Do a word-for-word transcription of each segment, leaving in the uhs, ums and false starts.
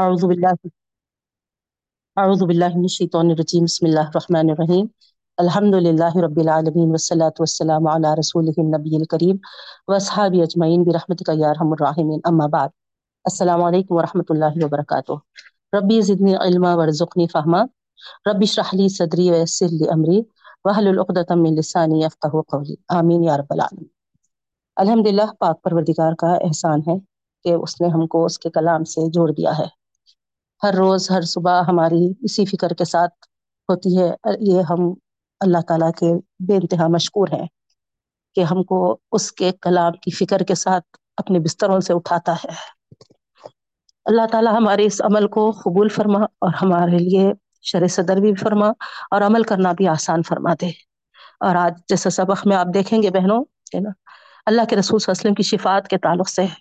اعوذ باللہ اعوذ باللہ من الشیطان الرجیم، بسم اللہ الرحمن الرحیم، الحمد للہ رب العالمین والصلاة والسلام علی رسولہ النبی الکریم واصحابہ اجمعین برحمتک یا ارحم الراحمین، اما بعد۔ السلام علیکم ورحمۃ اللہ وبرکاتہ۔ ربی زدنی علما وارزقنی فہما، رب اشرح لی صدری ویسر لی امری واحلل عقدۃ من لسانی یفقہوا قولی، آمین یا رب العالمین۔ الحمدللہ پاک پروردگار کا احسان ہے کہ اس نے ہم کو اس کے کلام سے جوڑ دیا ہے۔ ہر روز ہر صبح ہماری اسی فکر کے ساتھ ہوتی ہے، یہ ہم اللہ تعالیٰ کے بے انتہا مشکور ہیں کہ ہم کو اس کے کلام کی فکر کے ساتھ اپنے بستروں سے اٹھاتا ہے۔ اللہ تعالیٰ ہمارے اس عمل کو قبول فرما اور ہمارے لیے شرح صدر بھی فرما اور عمل کرنا بھی آسان فرما دے۔ اور آج جیسے سبق میں آپ دیکھیں گے بہنوں، ہے نا، اللہ کے رسول صلی اللہ علیہ وسلم کی شفاعت کے تعلق سے ہے۔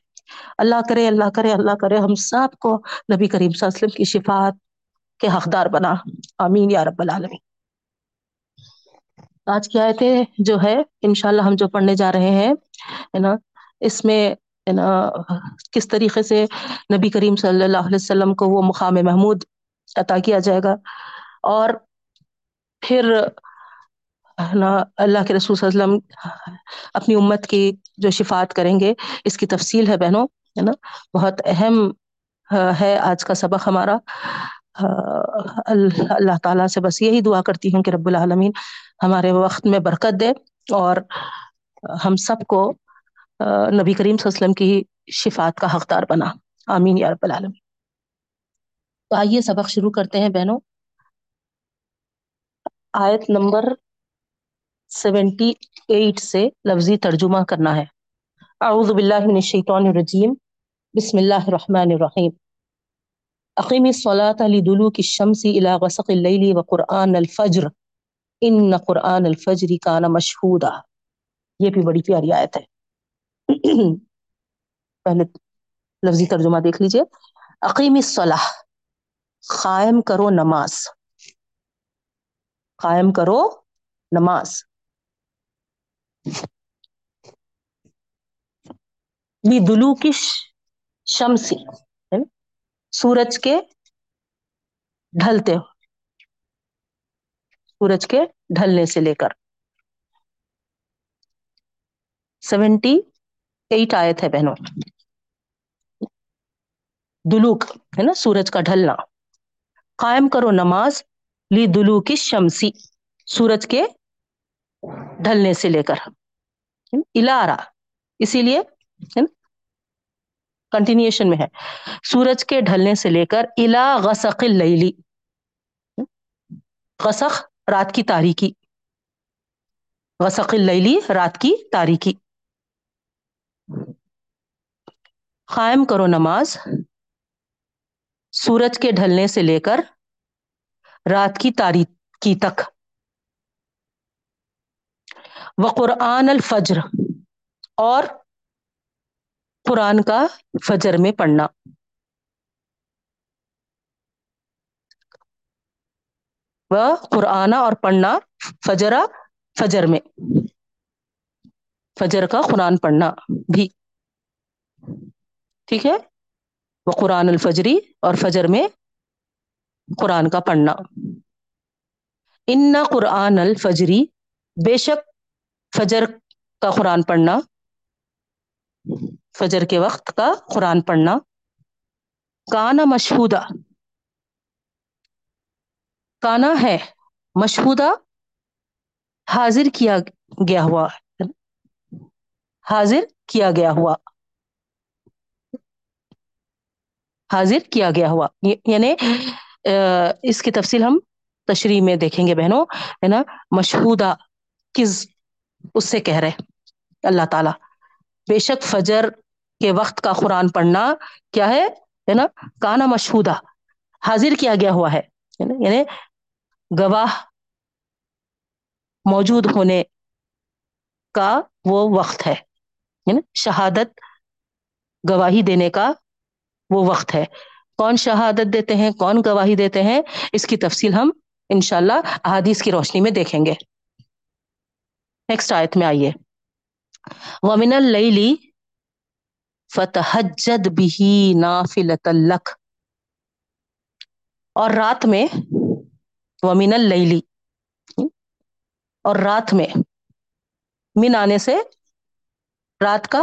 اللہ کرے اللہ کرے اللہ کرے ہم سب کو نبی کریم صلی اللہ علیہ وسلم کی شفاعت کے حقدار بنا، آمین یا رب العالمین۔ آج کی آیتیں جو ہے انشاءاللہ ہم جو پڑھنے جا رہے ہیں، ہے نا، اس میں ہے نا کس طریقے سے نبی کریم صلی اللہ علیہ وسلم کو وہ مقام محمود عطا کیا جائے گا، اور پھر اللہ کے رسول صلی اللہ علیہ وسلم اپنی امت کی جو شفاعت کریں گے، اس کی تفصیل ہے بہنوں، ہے نا، بہت اہم ہے آج کا سبق ہمارا۔ اللہ تعالیٰ سے بس یہی دعا کرتی ہوں کہ رب العالمین ہمارے وقت میں برکت دے اور ہم سب کو نبی کریم صلی اللہ علیہ وسلم کی شفاعت کا حقدار بنا، آمین یا رب العالمین۔ تو آئیے سبق شروع کرتے ہیں بہنوں۔ آیت نمبر سیونٹی ایٹ سے لفظی ترجمہ کرنا ہے۔ اعوذ باللہ من الشیطان الرجیم، بسم اللہ الرحمن الرحیم۔ اقیم الصلاۃ لدلوک الشمس الی غسق اللیل وقرآن الفجر ان قرآن الفجر کان مشہودا۔ یہ بھی بڑی پیاری آیت ہے۔ پہلے لفظی ترجمہ دیکھ لیجئے۔ اقیم الصلاۃ، قائم کرو نماز، قائم کرو نماز، لدلوک الشمس، سورج کے ڈھلتے ہو، سورج کے ڈھلنے سے لے کر۔ سیونٹی ایٹ آیت ہے بہنوں، دلوک ہے نا، سورج کا ڈھلنا۔ قائم کرو نماز لدلوک الشمس، سورج کے ڈھلنے سے لے کر۔ الارا، اسی لیے ہے نا، کنٹینیوشن میں ہے، سورج کے ڈھلنے سے لے کر الا غسق اللیل، غسق رات کی تاریکی، غسق اللیل رات کی تاریکی۔ قائم کرو نماز سورج کے ڈھلنے سے لے کر رات کی تاریکی تک۔ وقرآن الفجر، اور قرآن کا فجر میں پڑھنا۔ وقرآن، اور پڑھنا، فجرا فجر میں، فجر کا قرآن پڑھنا بھی، ٹھیک ہے، وقرآن الفجری، اور فجر میں قرآن کا پڑھنا۔ ان قرآن الفجری، بے شک فجر کا قرآن پڑھنا، فجر کے وقت کا قرآن پڑھنا، کانا مشہودہ، کانا ہے، مشہودہ حاضر کیا گیا ہوا، حاضر کیا گیا ہوا، حاضر کیا گیا ہوا، یعنی اس کی تفصیل ہم تشریح میں دیکھیں گے بہنوں، ہے نا۔ مشہودہ کس، اس سے کہہ رہے اللہ تعالیٰ، بے شک فجر کے وقت کا قرآن پڑھنا کیا ہے، ہے نا، کانا مشہودہ، حاضر کیا گیا ہوا ہے، یعنی گواہ موجود ہونے کا وہ وقت ہے، یعنی شہادت گواہی دینے کا وہ وقت ہے۔ کون شہادت دیتے ہیں، کون گواہی دیتے ہیں، اس کی تفصیل ہم انشاءاللہ احادیث کی روشنی میں دیکھیں گے۔ نیکسٹ آیت میں آئیے، وَمِنَ اللَّيْلِ فَتَحَجَّدْ بِهِ نَافِلَةً لَكَ، اور رات میں وَمِنَ اللیلی اور رات میں من آنے سے رات کا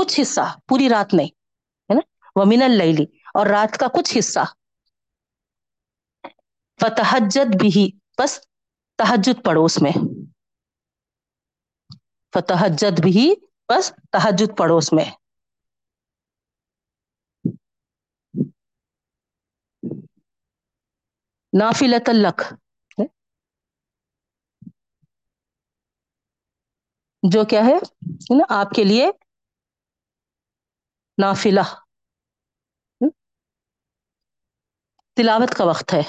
کچھ حصہ, پوری رات نہیں ہے نا, وَمِنَ اللیلی اور رات کا کچھ حصہ, فَتَحَجَّدْ بِهِ بس تہجد پڑھو اس میں, فَتَحَجَّدْ بِهِ بس تہجد پڑھو اس میں, نافلۃ لک جو کیا ہے نا آپ کے لیے نافلہ, تلاوت کا وقت ہے,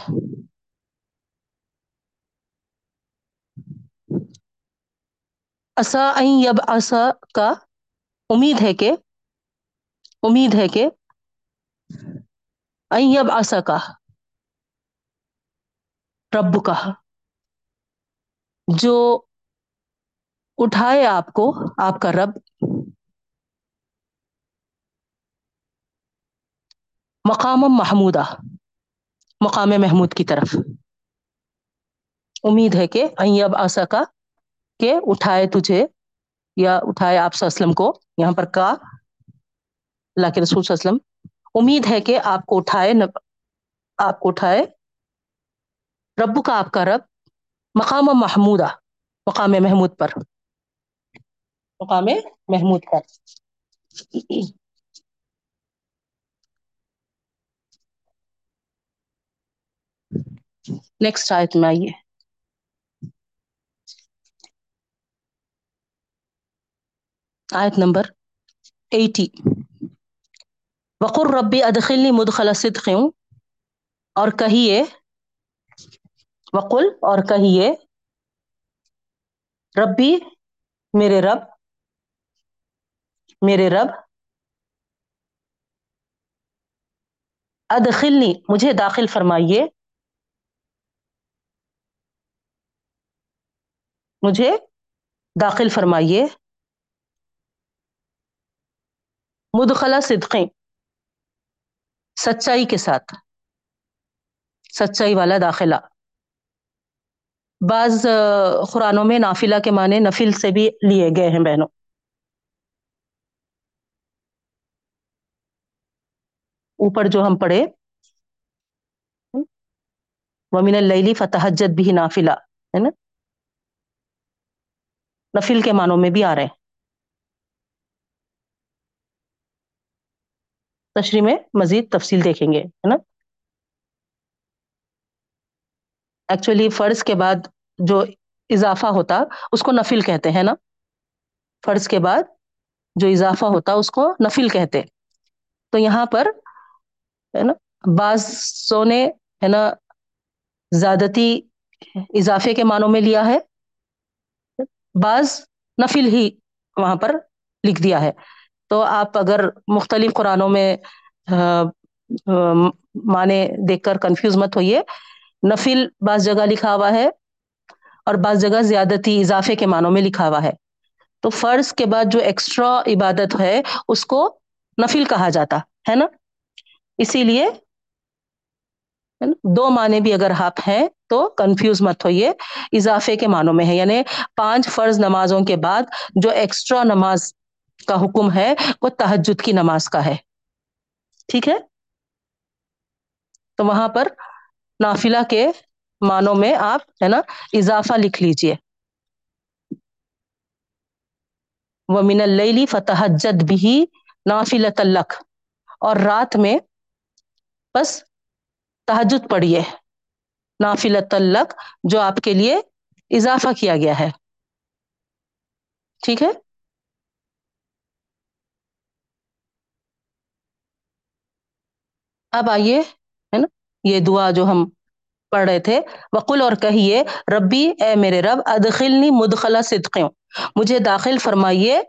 عسیٰ ان یبعث کا امید ہے کہ, امید ہے کہ ان یبعث کا رب کا جو اٹھائے آپ کو آپ کا رب, مقام محمودہ مقام محمود کی طرف, امید ہے کہ ان یبعث کا کہ اٹھائے تجھے یا اٹھائے آپ صلی اللہ علیہ وسلم کو, یہاں پر کا اللہ کے رسول صلی اللہ علیہ وسلم, امید ہے کہ آپ کو اٹھائے, آپ کو اٹھائے رب کا آپ کا رب, مقام محمودہ مقام محمود پر, مقام محمود پر, نیکسٹ آیت میں آئیے, آیت نمبر ایٹی, وَقُلْ رَبِّ أَدْخِلْنِي مُدْخَلَ صِدْقٍ اور کہیے, وقل اور کہیے ربی میرے رب, میرے رب, ادخلنی مجھے داخل فرمائیے, مجھے داخل فرمائیے, مدخلہ صدقیں سچائی کے ساتھ, سچائی والا داخلہ, بعض قرآنوں میں نافلہ کے معنی نفل سے بھی لیے گئے ہیں بہنوں, اوپر جو ہم پڑھے وَمِنَ اللَّيْلِ فَتَحَجَّدْ بِهِ نَافِلَہ ہے نا, نفل کے معنوں میں بھی آ رہے ہیں, تشریح میں مزید تفصیل دیکھیں گے ہے نا. ایکچولی فرض کے بعد جو اضافہ ہوتا اس کو نفل کہتے ہیں نا, فرض کے بعد جو اضافہ ہوتا اس کو نفل کہتے, تو یہاں پر ہے نا بعضوں نے ہے نا زیادتی اضافے کے معنوں میں لیا ہے, بعض نفل ہی وہاں پر لکھ دیا ہے, تو آپ اگر مختلف قرآنوں میں معنی دیکھ کر کنفیوز مت ہوئیے, نفل بعض جگہ لکھا ہوا ہے اور بعض جگہ زیادتی اضافے کے معنوں میں لکھا ہوا ہے, تو فرض کے بعد جو ایکسٹرا عبادت ہے اس کو نفل کہا جاتا ہے نا, اسی لیے دو معنی بھی اگر آپ ہیں تو کنفیوز مت ہوئیے, اضافے کے معنوں میں ہے, یعنی پانچ فرض نمازوں کے بعد جو ایکسٹرا نماز کا حکم ہے وہ تہجد کی نماز کا ہے, ٹھیک ہے, تو وہاں پر نافلہ کے معنوں میں آپ ہے نا اضافہ لکھ لیجئے, وَمِنَ اللَّيْلِ فَتَحَجَّدْ بِهِ نَافِلَةً لَكَ اور رات میں بس تہجد پڑھیے, نَافِلَةً لَكَ جو آپ کے لیے اضافہ کیا گیا ہے, ٹھیک ہے, اب آئیے ہے نا یہ دعا جو ہم پڑھ رہے تھے, وقل اور کہیے ربی اے میرے رب, ادخلنی مدخلہ صدقوں مجھے داخل فرمائیے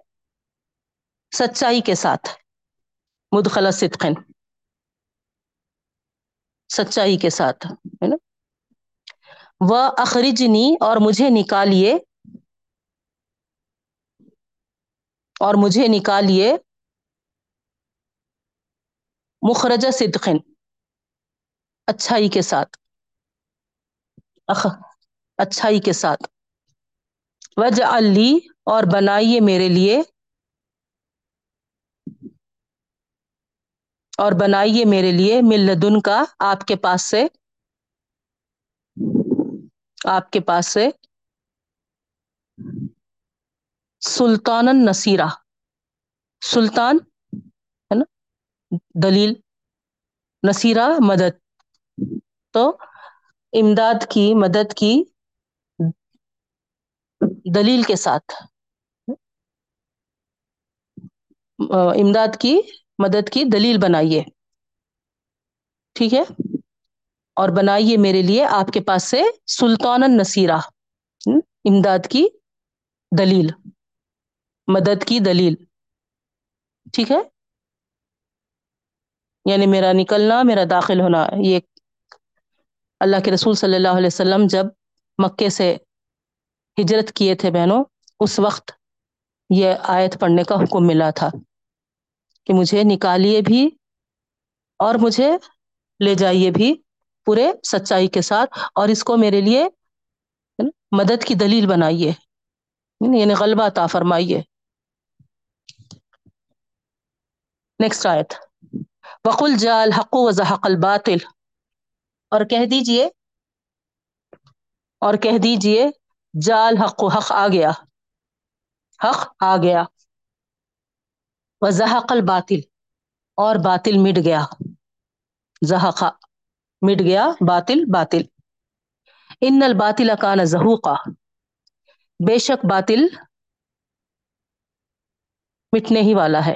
سچائی کے ساتھ, مدخلہ صدقن سچائی کے ساتھ ہے نا, و اخرجنی اور مجھے نکالیے, اور مجھے نکالیے مخرجہ صدقن اچھائی کے ساتھ, اخ اچھائی کے ساتھ. وجعل لی، اور بنائیے میرے لیے، اور بنائیے میرے لیے من لدن کا، آپ کے پاس سے، آپ کے پاس سے سلطان النصیرہ، سلطان ہے نا دلیل، نصیرہ مدد، تو امداد کی، مدد کی دلیل کے ساتھ، امداد کی مدد کی دلیل بنائیے، ٹھیک ہے، اور بنائیے میرے لیے آپ کے پاس سے سلطان النصیرہ، امداد کی دلیل، مدد کی دلیل، ٹھیک ہے، یعنی میرا نکلنا، میرا داخل ہونا. یہ اللہ کے رسول صلی اللہ علیہ وسلم جب مکے سے ہجرت کیے تھے بہنوں، اس وقت یہ آیت پڑھنے کا حکم ملا تھا کہ مجھے نکالیے بھی اور مجھے لے جائیے بھی پورے سچائی کے ساتھ، اور اس کو میرے لیے مدد کی دلیل بنائیے، یعنی غلبہ عطا فرمائیے. نیکسٹ آیت، وَقُلْ جَاءَ الْحَقُّ وَزَهَقَ الْبَاطِلُ، اور کہہ دیجئے، اور کہہ دیجئے جاء الحق، حق آ گیا، حق آ گیا، وزحق الباطل، اور باطل مٹ گیا، زحق مٹ گیا، باطل باطل. ان الباطل کان زہوقا، بے شک باطل مٹنے ہی والا ہے،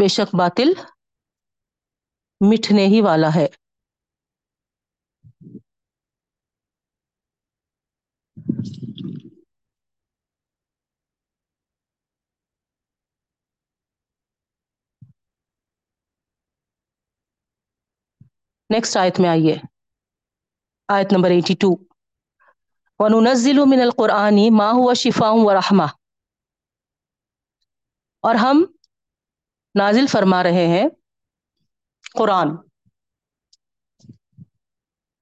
بے شک باطل مٹنے ہی والا ہے. نیکسٹ آیت میں آئیے، آیت نمبر اٹھاسی، وَنُنَزِّلُ مِنَ الْقُرْآنِ مَا هُوَ شِفَاءٌ وَرَحْمَةٌ، اور ہم نازل فرما رہے ہیں قرآن،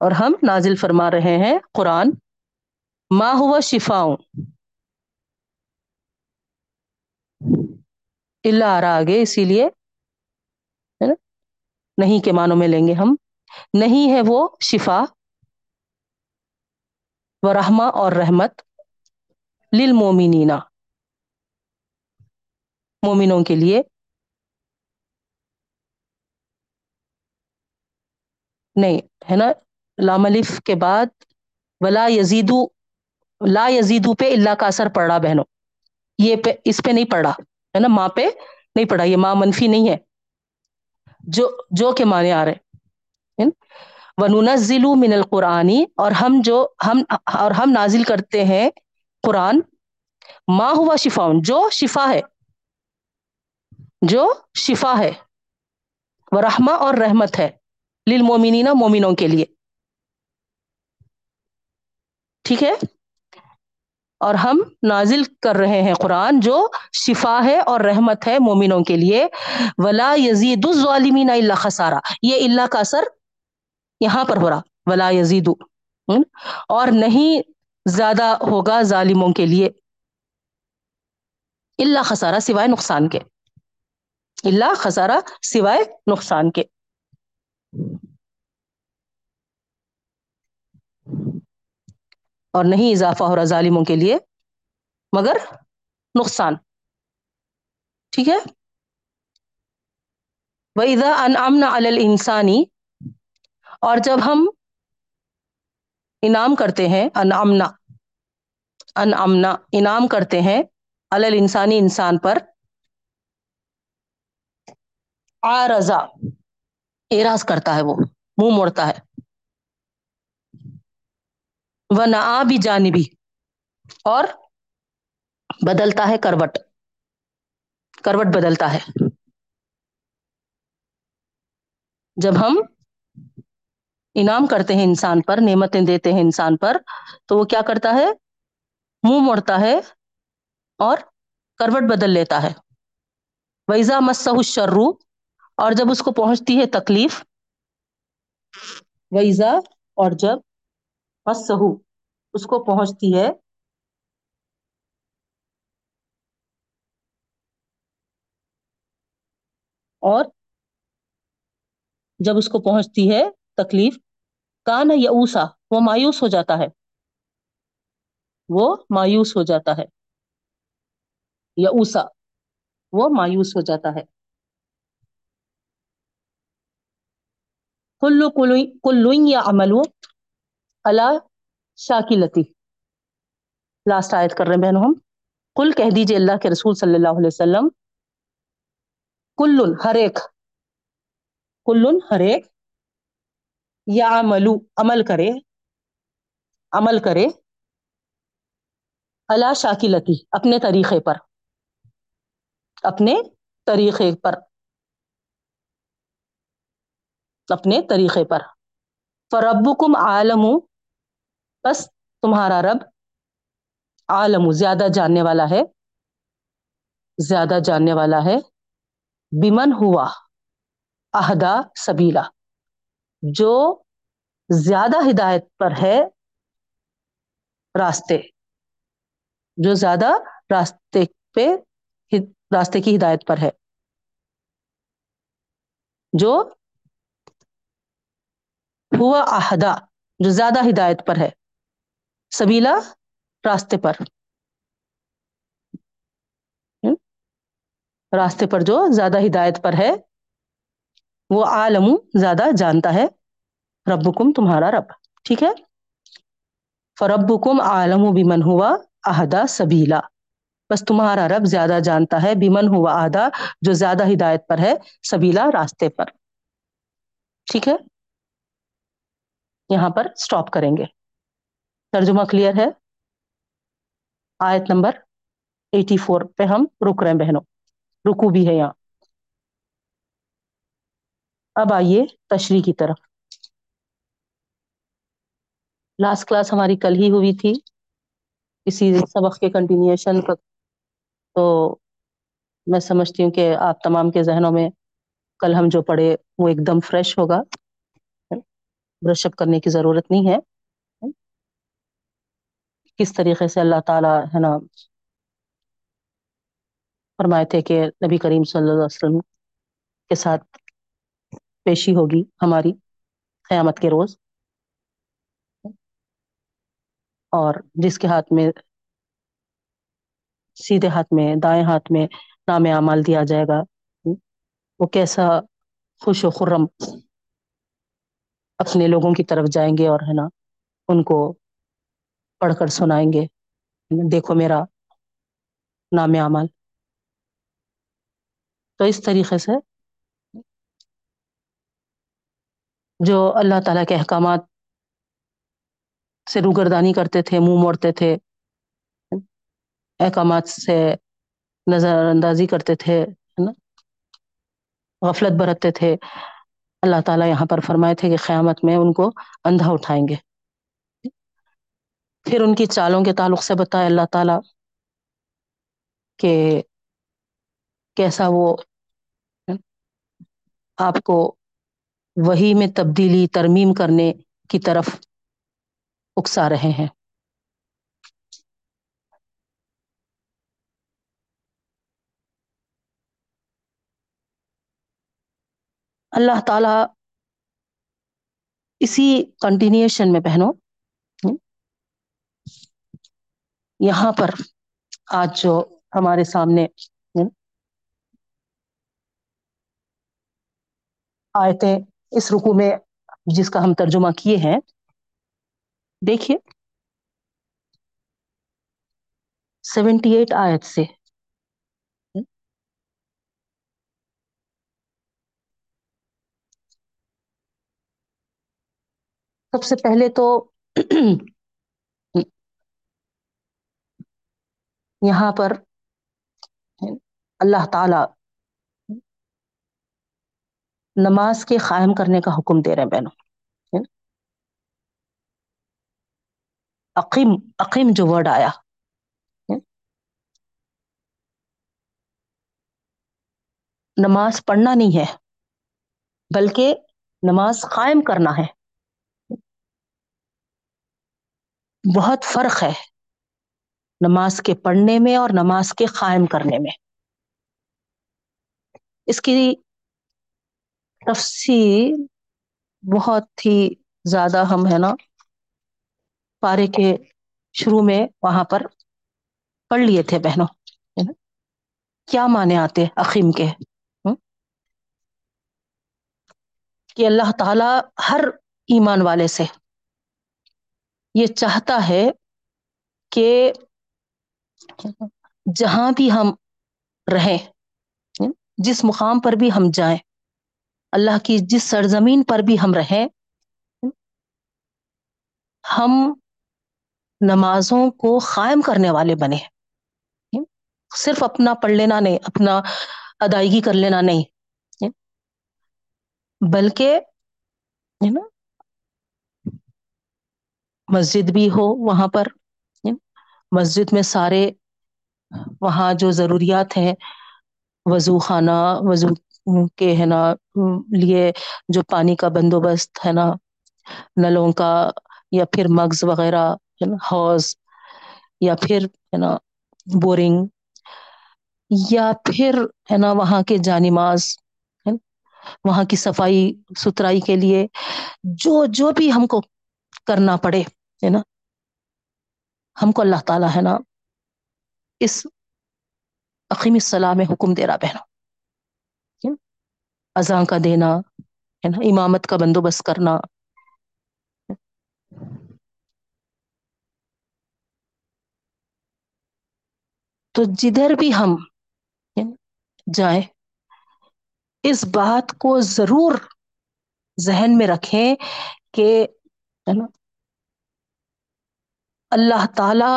اور ہم نازل فرما رہے ہیں قرآن، ما ہوا شفاؤں، اللہ آ رہا آگے اسی لیے ہے نا، نہیں کے معنوں میں لیں گے ہم، نہیں ہے وہ شفا، ورحمہ، اور رحمت، للمومنین، مومنوں کے لیے، نہیں ہے نا لام الف کے بعد ولا یزیدو، لا یزیدو پہ اللہ کا اثر پڑ رہا بہنوں، یہ پہ اس پہ نہیں پڑا ہے نا، ماں پہ نہیں پڑا، یہ ماں منفی نہیں ہے، جو جو کے معنی آ رہے ہیں. وَنُنَزِّلُ مِنَ الْقُرْآنِ، اور ہم جو ہم اور ہم نازل کرتے ہیں قرآن، مَا هُوَ شِفَاءٌ، جو شفا ہے، جو شفا ہے، وَرَحْمَةٌ، اور رحمت ہے، لِلْمُؤْمِنِینَ، مومنوں کے لیے، ٹھیک ہے، اور ہم نازل کر رہے ہیں قرآن جو شفا ہے اور رحمت ہے مومنوں کے لیے. ولا یزید الظالمین الا خسارا، یہ اللہ کا اثر یہاں پر ہو رہا، ولا یزید، اور نہیں زیادہ ہوگا ظالموں کے لیے الا خسارا، سوائے نقصان کے، الا خسارا، سوائے نقصان کے. اور نہیں اضافہ ہو رہا ظالموں کے لیے مگر نقصان، ٹھیک ہے. وَإِذَا أَنْعَمْنَا عَلَى الْإِنسَانِ، اور جب ہم انعام کرتے ہیں، انعمنا، انعمنا انعام کرتے ہیں، علی الانسانی، انسان پر، عارضا، اعراض کرتا ہے وہ، منہ موڑتا ہے، ونعا بجانبی، اور بدلتا ہے کروٹ، کروٹ بدلتا ہے. جب ہم انعام کرتے ہیں انسان پر، نعمتیں دیتے ہیں انسان پر، تو وہ کیا کرتا ہے، منہ موڑتا ہے اور کروٹ بدل لیتا ہے. وَإِذَا مَسَّهُ الشَّرُّ، اور جب اس کو پہنچتی ہے تکلیف، وَإِذَا اور جب مسہو اس کو پہنچتی ہے اور جب اس کو پہنچتی ہے تکلیف، کان یعوسا، وہ مایوس ہو جاتا ہے، وہ مایوس ہو جاتا ہے، یعوسا وہ مایوس ہو جاتا ہے۔ کل کل یعمل علی شاکلتی، لاسٹ آیت کر رہے ہیں بہنوں ہم۔ کل کہہ دیجئے اللہ کے رسول صلی اللہ علیہ وسلم، کل ہر ایک، کل ہر ایک، یعملو عمل کرے، عمل کرے، علی شاکلتی اپنے طریقے پر، اپنے طریقے پر، اپنے طریقے پر۔ فربکم عالم، بس تمہارا رب عالم زیادہ جاننے والا ہے، زیادہ جاننے والا ہے، بمن ہوا اہدا سبیلا، جو زیادہ ہدایت پر ہے راستے، جو زیادہ راستے پہ، راستے کی ہدایت پر ہے، جو ہوا احدا جو زیادہ ہدایت پر ہے، سبیلا راستے پر، راستے پر جو زیادہ ہدایت پر ہے، وہ عالم زیادہ جانتا ہے، ربکم تمہارا رب، ٹھیک ہے۔ فربکم عالم بمن ہوا احدا سبیلا، بس تمہارا رب زیادہ جانتا ہے، بمن ہوا احدا جو زیادہ ہدایت پر ہے، سبیلا راستے پر، ٹھیک ہے۔ یہاں پر سٹاپ کریں گے، ترجمہ کلیئر ہے؟ آیت نمبر چوراسی پہ ہم رک رہے ہیں بہنوں، رکو بھی ہے یہاں۔ اب آئیے تشریح کی طرف۔ لاسٹ کلاس ہماری کل ہی ہوئی تھی، اسی سبق کے کنٹینیوشن پر، تو میں سمجھتی ہوں کہ آپ تمام کے ذہنوں میں کل ہم جو پڑھے وہ ایک دم فریش ہوگا، برش اپ کرنے کی ضرورت نہیں ہے۔ کس طریقے سے اللہ تعالیٰ ہے نا فرمائے تھے کہ نبی کریم صلی اللہ علیہ وسلم کے ساتھ پیشی ہوگی ہماری قیامت کے روز، اور جس کے ہاتھ میں سیدھے ہاتھ میں، دائیں ہاتھ میں نام اعمال دیا جائے گا، وہ کیسا خوش و خرم اپنے لوگوں کی طرف جائیں گے اور ہے نا ان کو پڑھ کر سنائیں گے، دیکھو میرا نام اعمال۔ تو اس طریقے سے جو اللہ تعالیٰ کے احکامات سے روگردانی کرتے تھے، منہ موڑتے تھے، احکامات سے نظر اندازی کرتے تھے، ہے نا غفلت برتتے تھے، اللہ تعالیٰ یہاں پر فرمائے تھے کہ قیامت میں ان کو اندھا اٹھائیں گے۔ پھر ان کی چالوں کے تعلق سے بتائے اللہ تعالیٰ کہ کیسا وہ آپ کو وحی میں تبدیلی، ترمیم کرنے کی طرف اکسا رہے ہیں۔ اللہ تعالیٰ اسی کنٹینیوشن میں بہنوں یہاں پر آج جو ہمارے سامنے آیتیں اس رکوع میں جس کا ہم ترجمہ کیے ہیں، دیکھیے سیونٹی ایٹ آیت سے سب سے پہلے تو یہاں پر اللہ تعالی نماز کے قائم کرنے کا حکم دے رہے ہیں بہنوں۔ اقیم، اقیم جو ورڈ آیا نماز پڑھنا نہیں ہے بلکہ نماز قائم کرنا ہے، بہت فرق ہے نماز کے پڑھنے میں اور نماز کے قائم کرنے میں. اس کی تفصیل بہت ہی زیادہ ہم ہے نا پارے کے شروع میں وہاں پر پڑھ لیے تھے بہنوں، کیا معنی آتے عقیم کے، کہ اللہ تعالی ہر ایمان والے سے یہ چاہتا ہے کہ جہاں بھی ہم رہیں، جس مقام پر بھی ہم جائیں، اللہ کی جس سرزمین پر بھی ہم رہیں، ہم نمازوں کو قائم کرنے والے بنے. صرف اپنا پڑھ لینا نہیں، اپنا ادائیگی کر لینا نہیں، بلکہ مسجد بھی ہو، وہاں پر مسجد میں سارے وہاں جو ضروریات ہیں، وضو خانہ، وضو کے ہے نا لیے جو پانی کا بندوبست ہے نا، نلوں کا، یا پھر مگز وغیرہ، حوض، یا پھر ہے نا بورنگ، یا پھر ہے نا وہاں کے جانماز، وہاں کی صفائی ستھرائی کے لیے جو جو بھی ہم کو کرنا پڑے ہے نا، ہم کو اللہ تعالیٰ ہے نا اس عقیم الصلاۃ میں حکم دے رہا بہنوں. اذان کا دینا ہے نا، امامت کا بندوبست کرنا، تو جدھر بھی ہم جائیں اس بات کو ضرور ذہن میں رکھیں کہ ہے نا اللہ تعالی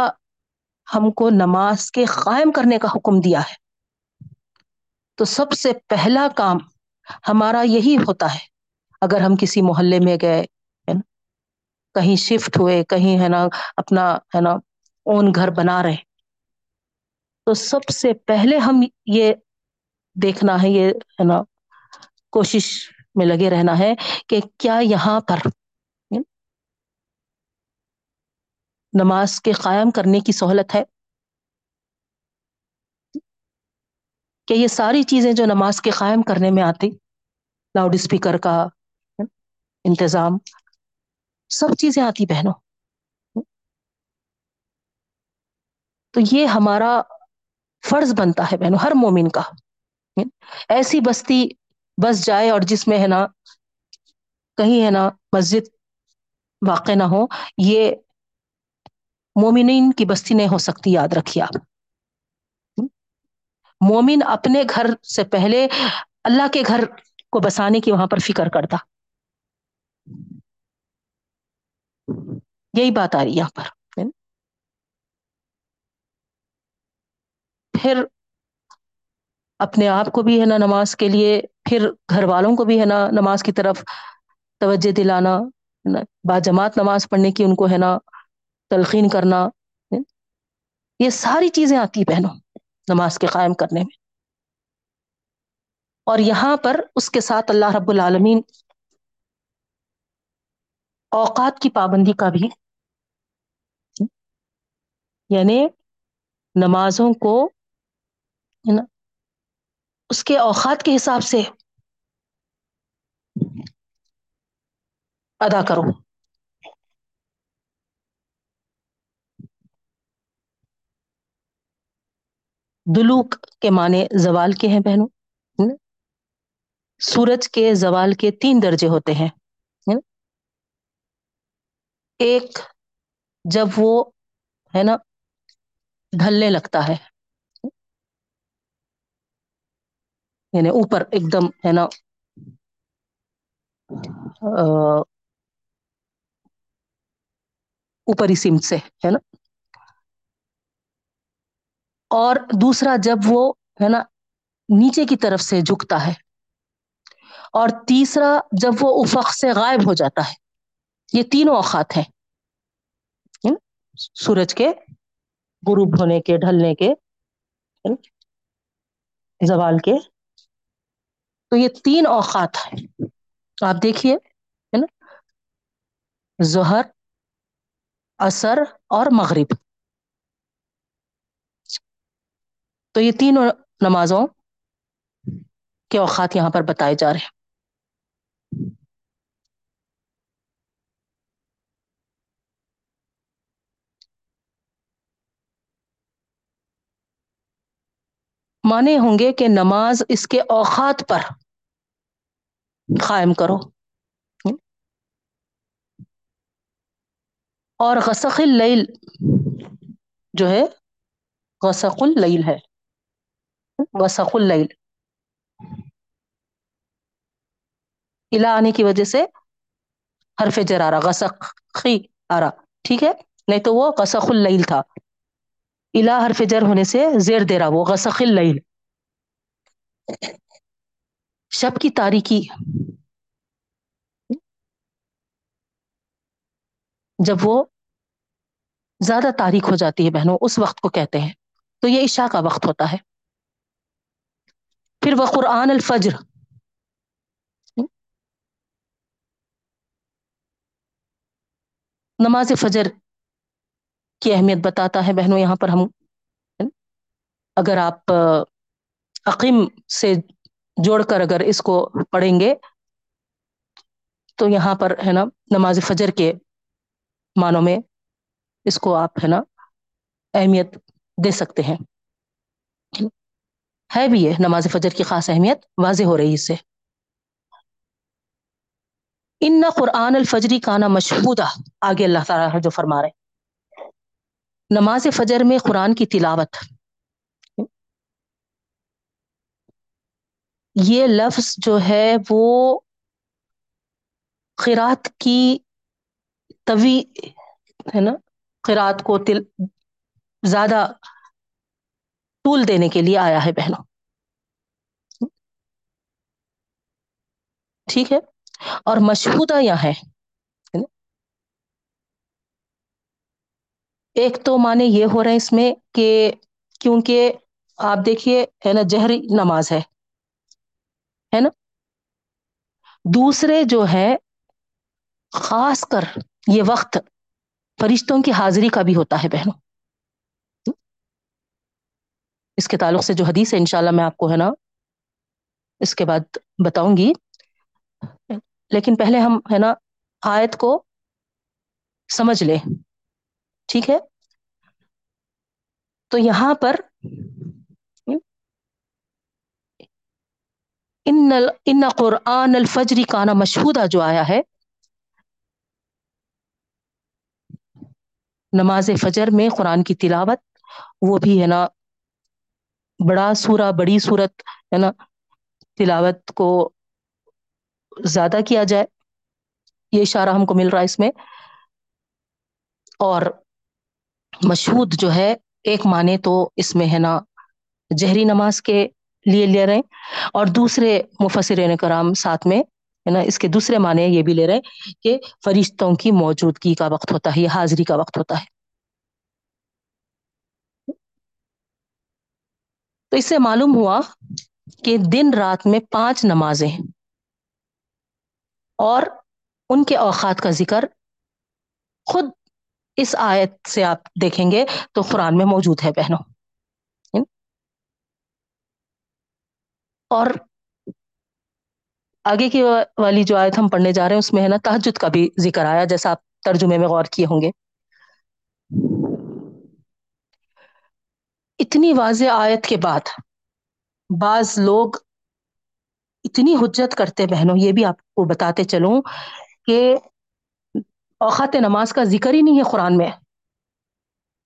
ہم کو نماز کے قائم کرنے کا حکم دیا ہے. تو سب سے پہلا کام ہمارا یہی ہوتا ہے. اگر ہم کسی محلے میں گئے ہے نا، کہیں شفٹ ہوئے، کہیں ہے نا اپنا ہے نا اون گھر بنا رہے، تو سب سے پہلے ہم یہ دیکھنا ہے، یہ ہے نا کوشش میں لگے رہنا ہے کہ کیا یہاں پر نماز کے قائم کرنے کی سہولت ہے، کہ یہ ساری چیزیں جو نماز کے قائم کرنے میں آتی، لاؤڈ اسپیکر کا انتظام، سب چیزیں آتی بہنوں. تو یہ ہمارا فرض بنتا ہے بہنوں، ہر مومن کا ایسی بستی بس جائے اور جس میں ہے نا کہیں ہے نا مسجد واقع نہ ہو، یہ مومنین کی بستی نہیں ہو سکتی. یاد رکھیے آپ، مومن اپنے گھر سے پہلے اللہ کے گھر کو بسانے کی وہاں پر فکر کرتا. یہی بات آ رہی ہے یہاں پر. پھر اپنے آپ کو بھی ہے نا نماز کے لیے، پھر گھر والوں کو بھی ہے نا نماز کی طرف توجہ دلانا، باجماعت نماز پڑھنے کی ان کو ہے نا تلقین کرنا، یہ ساری چیزیں آتی بہنوں نماز کے قائم کرنے میں. اور یہاں پر اس کے ساتھ اللہ رب العالمین اوقات کی پابندی کا بھی، یعنی نمازوں کو ہے نا اس کے اوقات کے حساب سے ادا کرو. دلوک کے معنی زوال کے ہیں بہنوں. سورج کے زوال کے تین درجے ہوتے ہیں. ایک جب وہ ہے نا ڈھلنے لگتا ہے، یعنی اوپر ایک دم ہے نا اوپری سمت سے ہے نا، اور دوسرا جب وہ ہے نا نیچے کی طرف سے جھکتا ہے، اور تیسرا جب وہ افق سے غائب ہو جاتا ہے. یہ تینوں اوقات ہیں سورج کے غروب ہونے کے، ڈھلنے کے، زوال کے. تو یہ تین اوقات ہیں. آپ دیکھیے ہے نا، ظہر، عصر اور مغرب. تو یہ تینوں نمازوں کے اوقات یہاں پر بتائے جا رہے ہیں. مانے ہوں گے کہ نماز اس کے اوقات پر قائم کرو، اور غسق اللیل جو ہے غسق اللیل ہے، غسق اللیل الا آنے کی وجہ سے حرف جر آ رہا، غسقی آ رہا، ٹھیک ہے، نہیں تو وہ غسق اللیل تھا، الا حرف جر ہونے سے زیر دے رہا، وہ غسق اللیل. شب کی تاریکی، جب وہ زیادہ تاریک ہو جاتی ہے بہنوں، اس وقت کو کہتے ہیں، تو یہ عشاء کا وقت ہوتا ہے. پھر وہ قرآن الفجر، نماز فجر کی اہمیت بتاتا ہے بہنوں یہاں پر ہم. اگر آپ اقیم سے جوڑ کر اگر اس کو پڑھیں گے تو یہاں پر ہے نا نماز فجر کے معنوں میں اس کو آپ ہے نا اہمیت دے سکتے ہیں. ہے بھی یہ نماز فجر کی خاص اہمیت واضح ہو رہی اس سے. ان قرآن الفجری کانا مشہودہ، آگے اللہ تعالیٰ جو فرما رہے نماز فجر میں قرآن کی تلاوت، یہ لفظ جو ہے وہ قرات کی طوی ہے نا، قرات کو تل زیادہ طول دینے کے لیے آیا ہے بہنوں، ٹھیک ہے، اور مشہودہ یہاں ہے. ایک تو معنی یہ ہو رہے ہیں اس میں کہ کیونکہ آپ دیکھیے ہے نا جہری نماز ہے ہے نا، دوسرے جو ہے خاص کر یہ وقت فرشتوں کی حاضری کا بھی ہوتا ہے بہنوں. اس کے تعلق سے جو حدیث ہے انشاءاللہ میں آپ کو ہے نا اس کے بعد بتاؤں گی، لیکن پہلے ہم ہے نا آیت کو سمجھ لیں، ٹھیک ہے. تو یہاں پر ان ان قرآن الفجر کانا مشہودہ جو آیا ہے، نماز فجر میں قرآن کی تلاوت، وہ بھی ہے نا بڑا سورہ بڑی صورت ہے نا تلاوت کو زیادہ کیا جائے، یہ اشارہ ہم کو مل رہا ہے اس میں. اور مشہود جو ہے ایک معنی تو اس میں ہے نا جہری نماز کے لیے لے رہے ہیں، اور دوسرے مفسرین کرام ساتھ میں ہے نا اس کے دوسرے معنی یہ بھی لے رہے ہیں کہ فرشتوں کی موجودگی کا وقت ہوتا ہے، یہ حاضری کا وقت ہوتا ہے. تو اس سے معلوم ہوا کہ دن رات میں پانچ نمازیں ہیں اور ان کے اوقات کا ذکر خود اس آیت سے آپ دیکھیں گے تو قرآن میں موجود ہے بہنوں. اور آگے کی والی جو آیت ہم پڑھنے جا رہے ہیں اس میں ہے نا تہجد کا بھی ذکر آیا، جیسا آپ ترجمے میں غور کیے ہوں گے. اتنی واضح آیت کے بعد بعض لوگ اتنی حجت کرتے بہنوں، یہ بھی آپ کو بتاتے چلوں کہ اوقات نماز کا ذکر ہی نہیں ہے قرآن میں،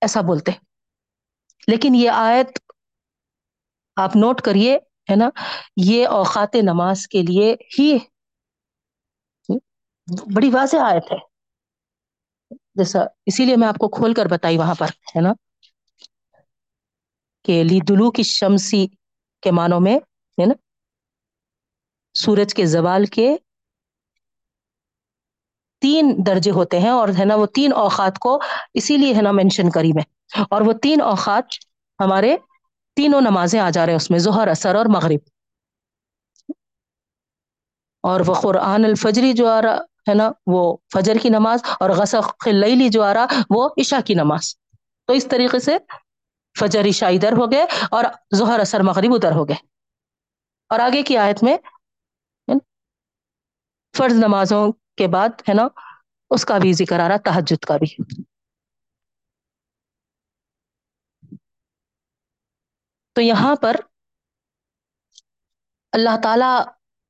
ایسا بولتے. لیکن یہ آیت آپ نوٹ کریے ہے نا، یہ اوقات نماز کے لیے ہی بڑی واضح آیت ہے، جیسا اسی لیے میں آپ کو کھول کر بتائی وہاں پر ہے نا کہ لدلوک الشمسی کے معنوں میں ہے نا سورج کے زوال کے تین درجے ہوتے ہیں، اور ہے نا وہ تین اوقات کو اسی لیے ہے نا مینشن کری میں، اور وہ تین اوقات ہمارے تینوں نمازیں آ جا رہے ہیں اس میں، ظہر عصر اور مغرب. اور وہ قرآن الفجری جو آ رہا ہے نا وہ فجر کی نماز، اور غسق اللیل جو آ رہا وہ عشاء کی نماز. تو اس طریقے سے فجر عشاء ادھر ہو گئے اور ظہر اثر مغرب ادھر ہو گئے. اور آگے کی آیت میں فرض نمازوں کے بعد ہے نا اس کا بھی ذکر آ رہا، تہجد کا بھی. تو یہاں پر اللہ تعالیٰ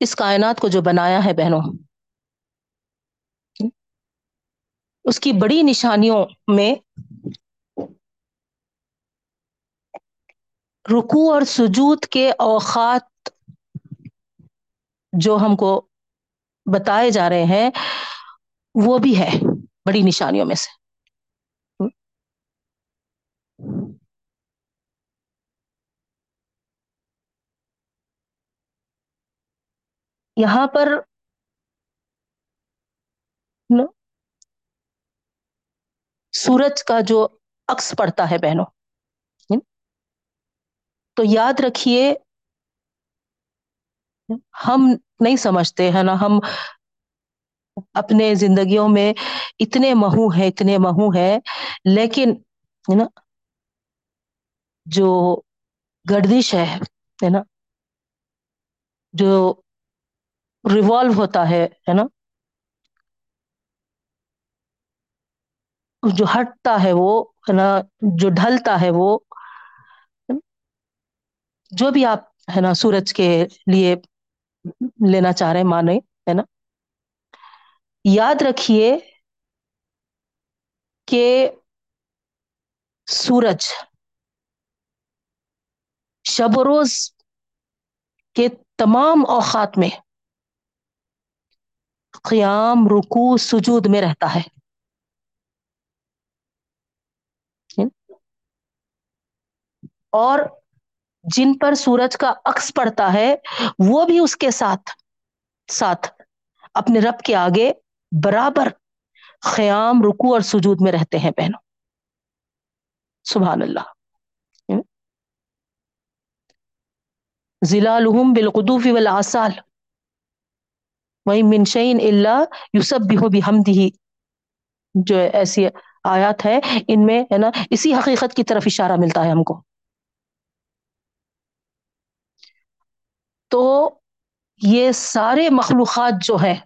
اس کائنات کو جو بنایا ہے بہنوں، اس کی بڑی نشانیوں میں رکوع اور سجود کے اوقات جو ہم کو بتائے جا رہے ہیں وہ بھی ہے بڑی نشانیوں میں سے. یہاں پر سورج کا جو عکس پڑتا ہے بہنوں، تو یاد رکھیے ہم نہیں سمجھتے ہے نا، ہم اپنے زندگیوں میں اتنے مہو ہیں اتنے مہو ہیں لیکن ہے نا جو گردش ہے نا، جو ریوالو ہوتا ہے ہے نا، جو ہٹتا ہے وہ ہے نا، جو ڈھلتا ہے وہ، جو بھی آپ ہے نا سورج کے لیے لینا چاہ رہے ہیں مانے ہے نا، یاد رکھیے کہ سورج شب و روز کے تمام اوقات میں قیام، رکوع، سجود میں رہتا ہے. اور جن پر سورج کا عکس پڑتا ہے وہ بھی اس کے ساتھ ساتھ اپنے رب کے آگے برابر قیام، رکوع اور سجود میں رہتے ہیں بہنوں. سبحان اللہ. ظلالہم بالغدو والآصال وَإِن مِّن شَيْءٍ إِلَّا يُسَبِّحُ بِحَمْدِهِ، جو ایسی آیات ہے ان میں ہے نا اسی حقیقت کی طرف اشارہ ملتا ہے ہم کو. تو یہ سارے مخلوقات جو ہیں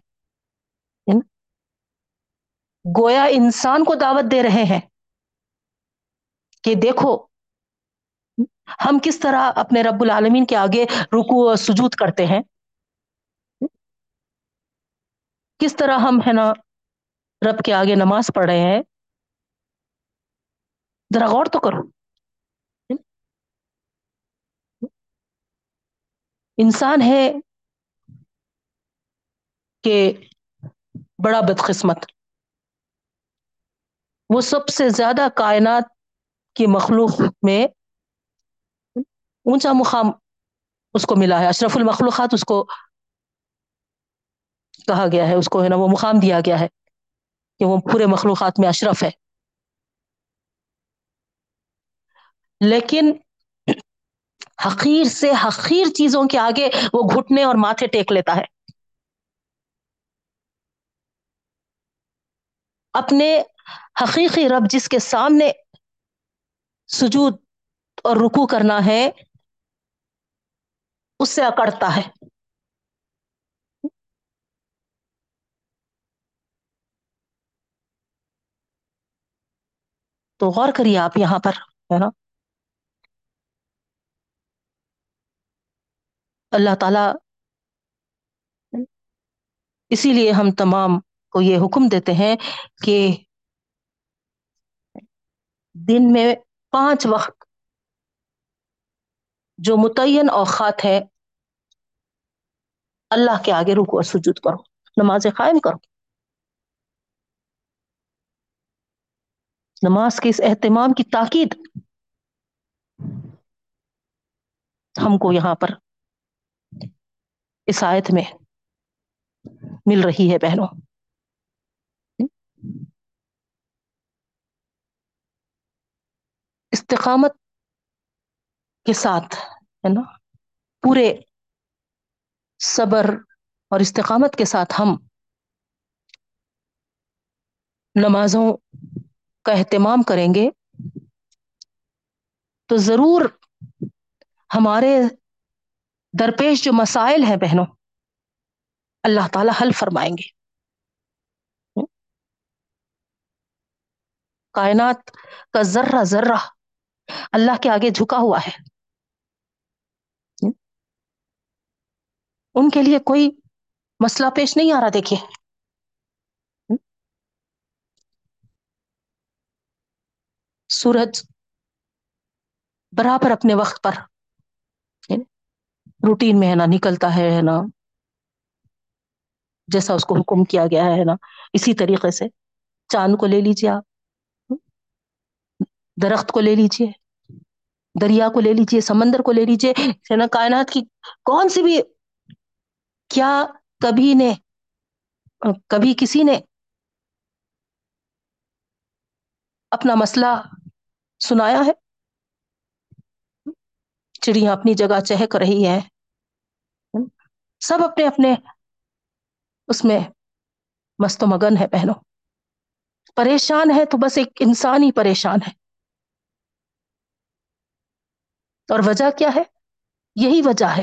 گویا انسان کو دعوت دے رہے ہیں کہ دیکھو ہم کس طرح اپنے رب العالمین کے آگے رکوع و سجود کرتے ہیں، کس طرح ہم ہے نا رب کے آگے نماز پڑھ رہے ہیں. ذرا غور تو کرو، انسان ہے کہ بڑا بدقسمت، وہ سب سے زیادہ کائنات کی مخلوق میں اونچا مقام اس کو ملا ہے، اشرف المخلوقات اس کو کہا گیا ہے، اس کو ہے نا وہ مقام دیا گیا ہے کہ وہ پورے مخلوقات میں اشرف ہے. لیکن حقیر سے حقیر چیزوں کے آگے وہ گھٹنے اور ماتھے ٹیک لیتا ہے، اپنے حقیقی رب جس کے سامنے سجود اور رکوع کرنا ہے اس سے اکڑتا ہے. تو غور کریے آپ یہاں پر ہے نا، اللہ تعالی اسی لیے ہم تمام کو یہ حکم دیتے ہیں کہ دن میں پانچ وقت جو متعین اوقات ہے اللہ کے آگے رکوع اور سجود کرو، نمازیں قائم کرو. نماز کے اس اہتمام کی تاکید ہم کو یہاں پر اس آیت میں مل رہی ہے بہنوں. استقامت کے ساتھ ہے نا پورے صبر اور استقامت کے ساتھ ہم نمازوں کا اہتمام کریں گے تو ضرور ہمارے درپیش جو مسائل ہیں بہنوں اللہ تعالیٰ حل فرمائیں گے. کائنات کا ذرہ ذرہ اللہ کے آگے جھکا ہوا ہے، ان کے لیے کوئی مسئلہ پیش نہیں آ رہا. دیکھیے سورج برابر اپنے وقت پر روٹین میں ہے نا نکلتا ہے ہے نا، جیسا اس کو حکم کیا گیا ہے نا. اسی طریقے سے چاند کو لے لیجیے آپ، درخت کو لے لیجیے، دریا کو لے لیجیے، سمندر کو لے لیجیے ہے نا. کائنات کی کون سی بھی کیا کبھی نے کبھی کسی نے اپنا مسئلہ سنایا ہے؟ چڑیاں اپنی جگہ چہک رہی ہے، سب اپنے اپنے اس میں مست و مگن ہے بہنوں. پریشان ہے تو بس ایک انسان ہی پریشان ہے، اور وجہ کیا ہے؟ یہی وجہ ہے.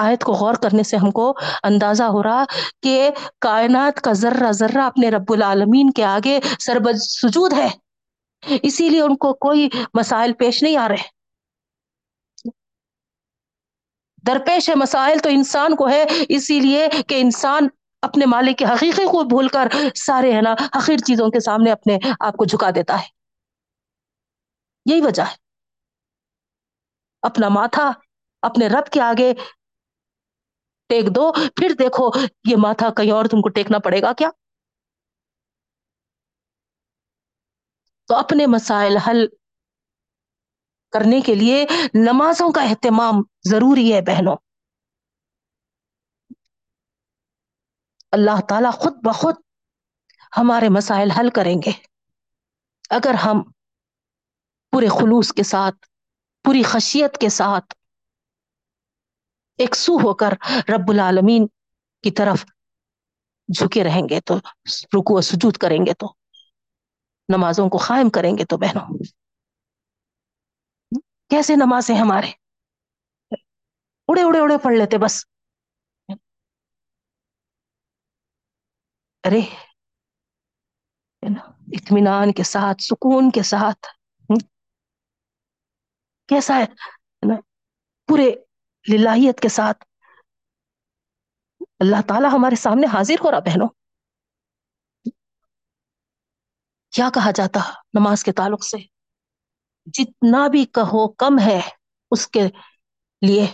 آیت کو غور کرنے سے ہم کو اندازہ ہو رہا کہ کائنات کا ذرہ ذرہ اپنے رب العالمین کے آگے سربج سجود ہے، اسی لیے ان کو کوئی مسائل پیش نہیں آ رہے. درپیش ہے مسائل تو انسان کو ہے، اسی لیے کہ انسان اپنے مالک کے حقیقی کو بھول کر سارے ہے نا حقیر چیزوں کے سامنے اپنے آپ کو جھکا دیتا ہے. یہی وجہ ہے، اپنا ماتھا اپنے رب کے آگے ٹیک دو، پھر دیکھو یہ ماتھا کہیں اور تم کو ٹیکنا پڑے گا کیا. تو اپنے مسائل حل کرنے کے لیے نمازوں کا اہتمام ضروری ہے بہنوں. اللہ تعالیٰ خود بخود ہمارے مسائل حل کریں گے اگر ہم پورے خلوص کے ساتھ، پوری خشیت کے ساتھ یکسو ہو کر رب العالمین کی طرف جھکے رہیں گے، تو رکوع و سجود کریں گے، تو نمازوں کو قائم کریں گے. تو بہنوں کیسے نمازیں ہمارے اڑے اڑے اڑے پڑھ لیتے بس. ارے اطمینان کے ساتھ، سکون کے ساتھ، کیسا ہے پورے للہیت کے ساتھ اللہ تعالیٰ ہمارے سامنے حاضر ہو رہا بہنوں. کیا کہا جاتا نماز کے تعلق سے؟ جتنا بھی کہو کم ہے اس کے لیے.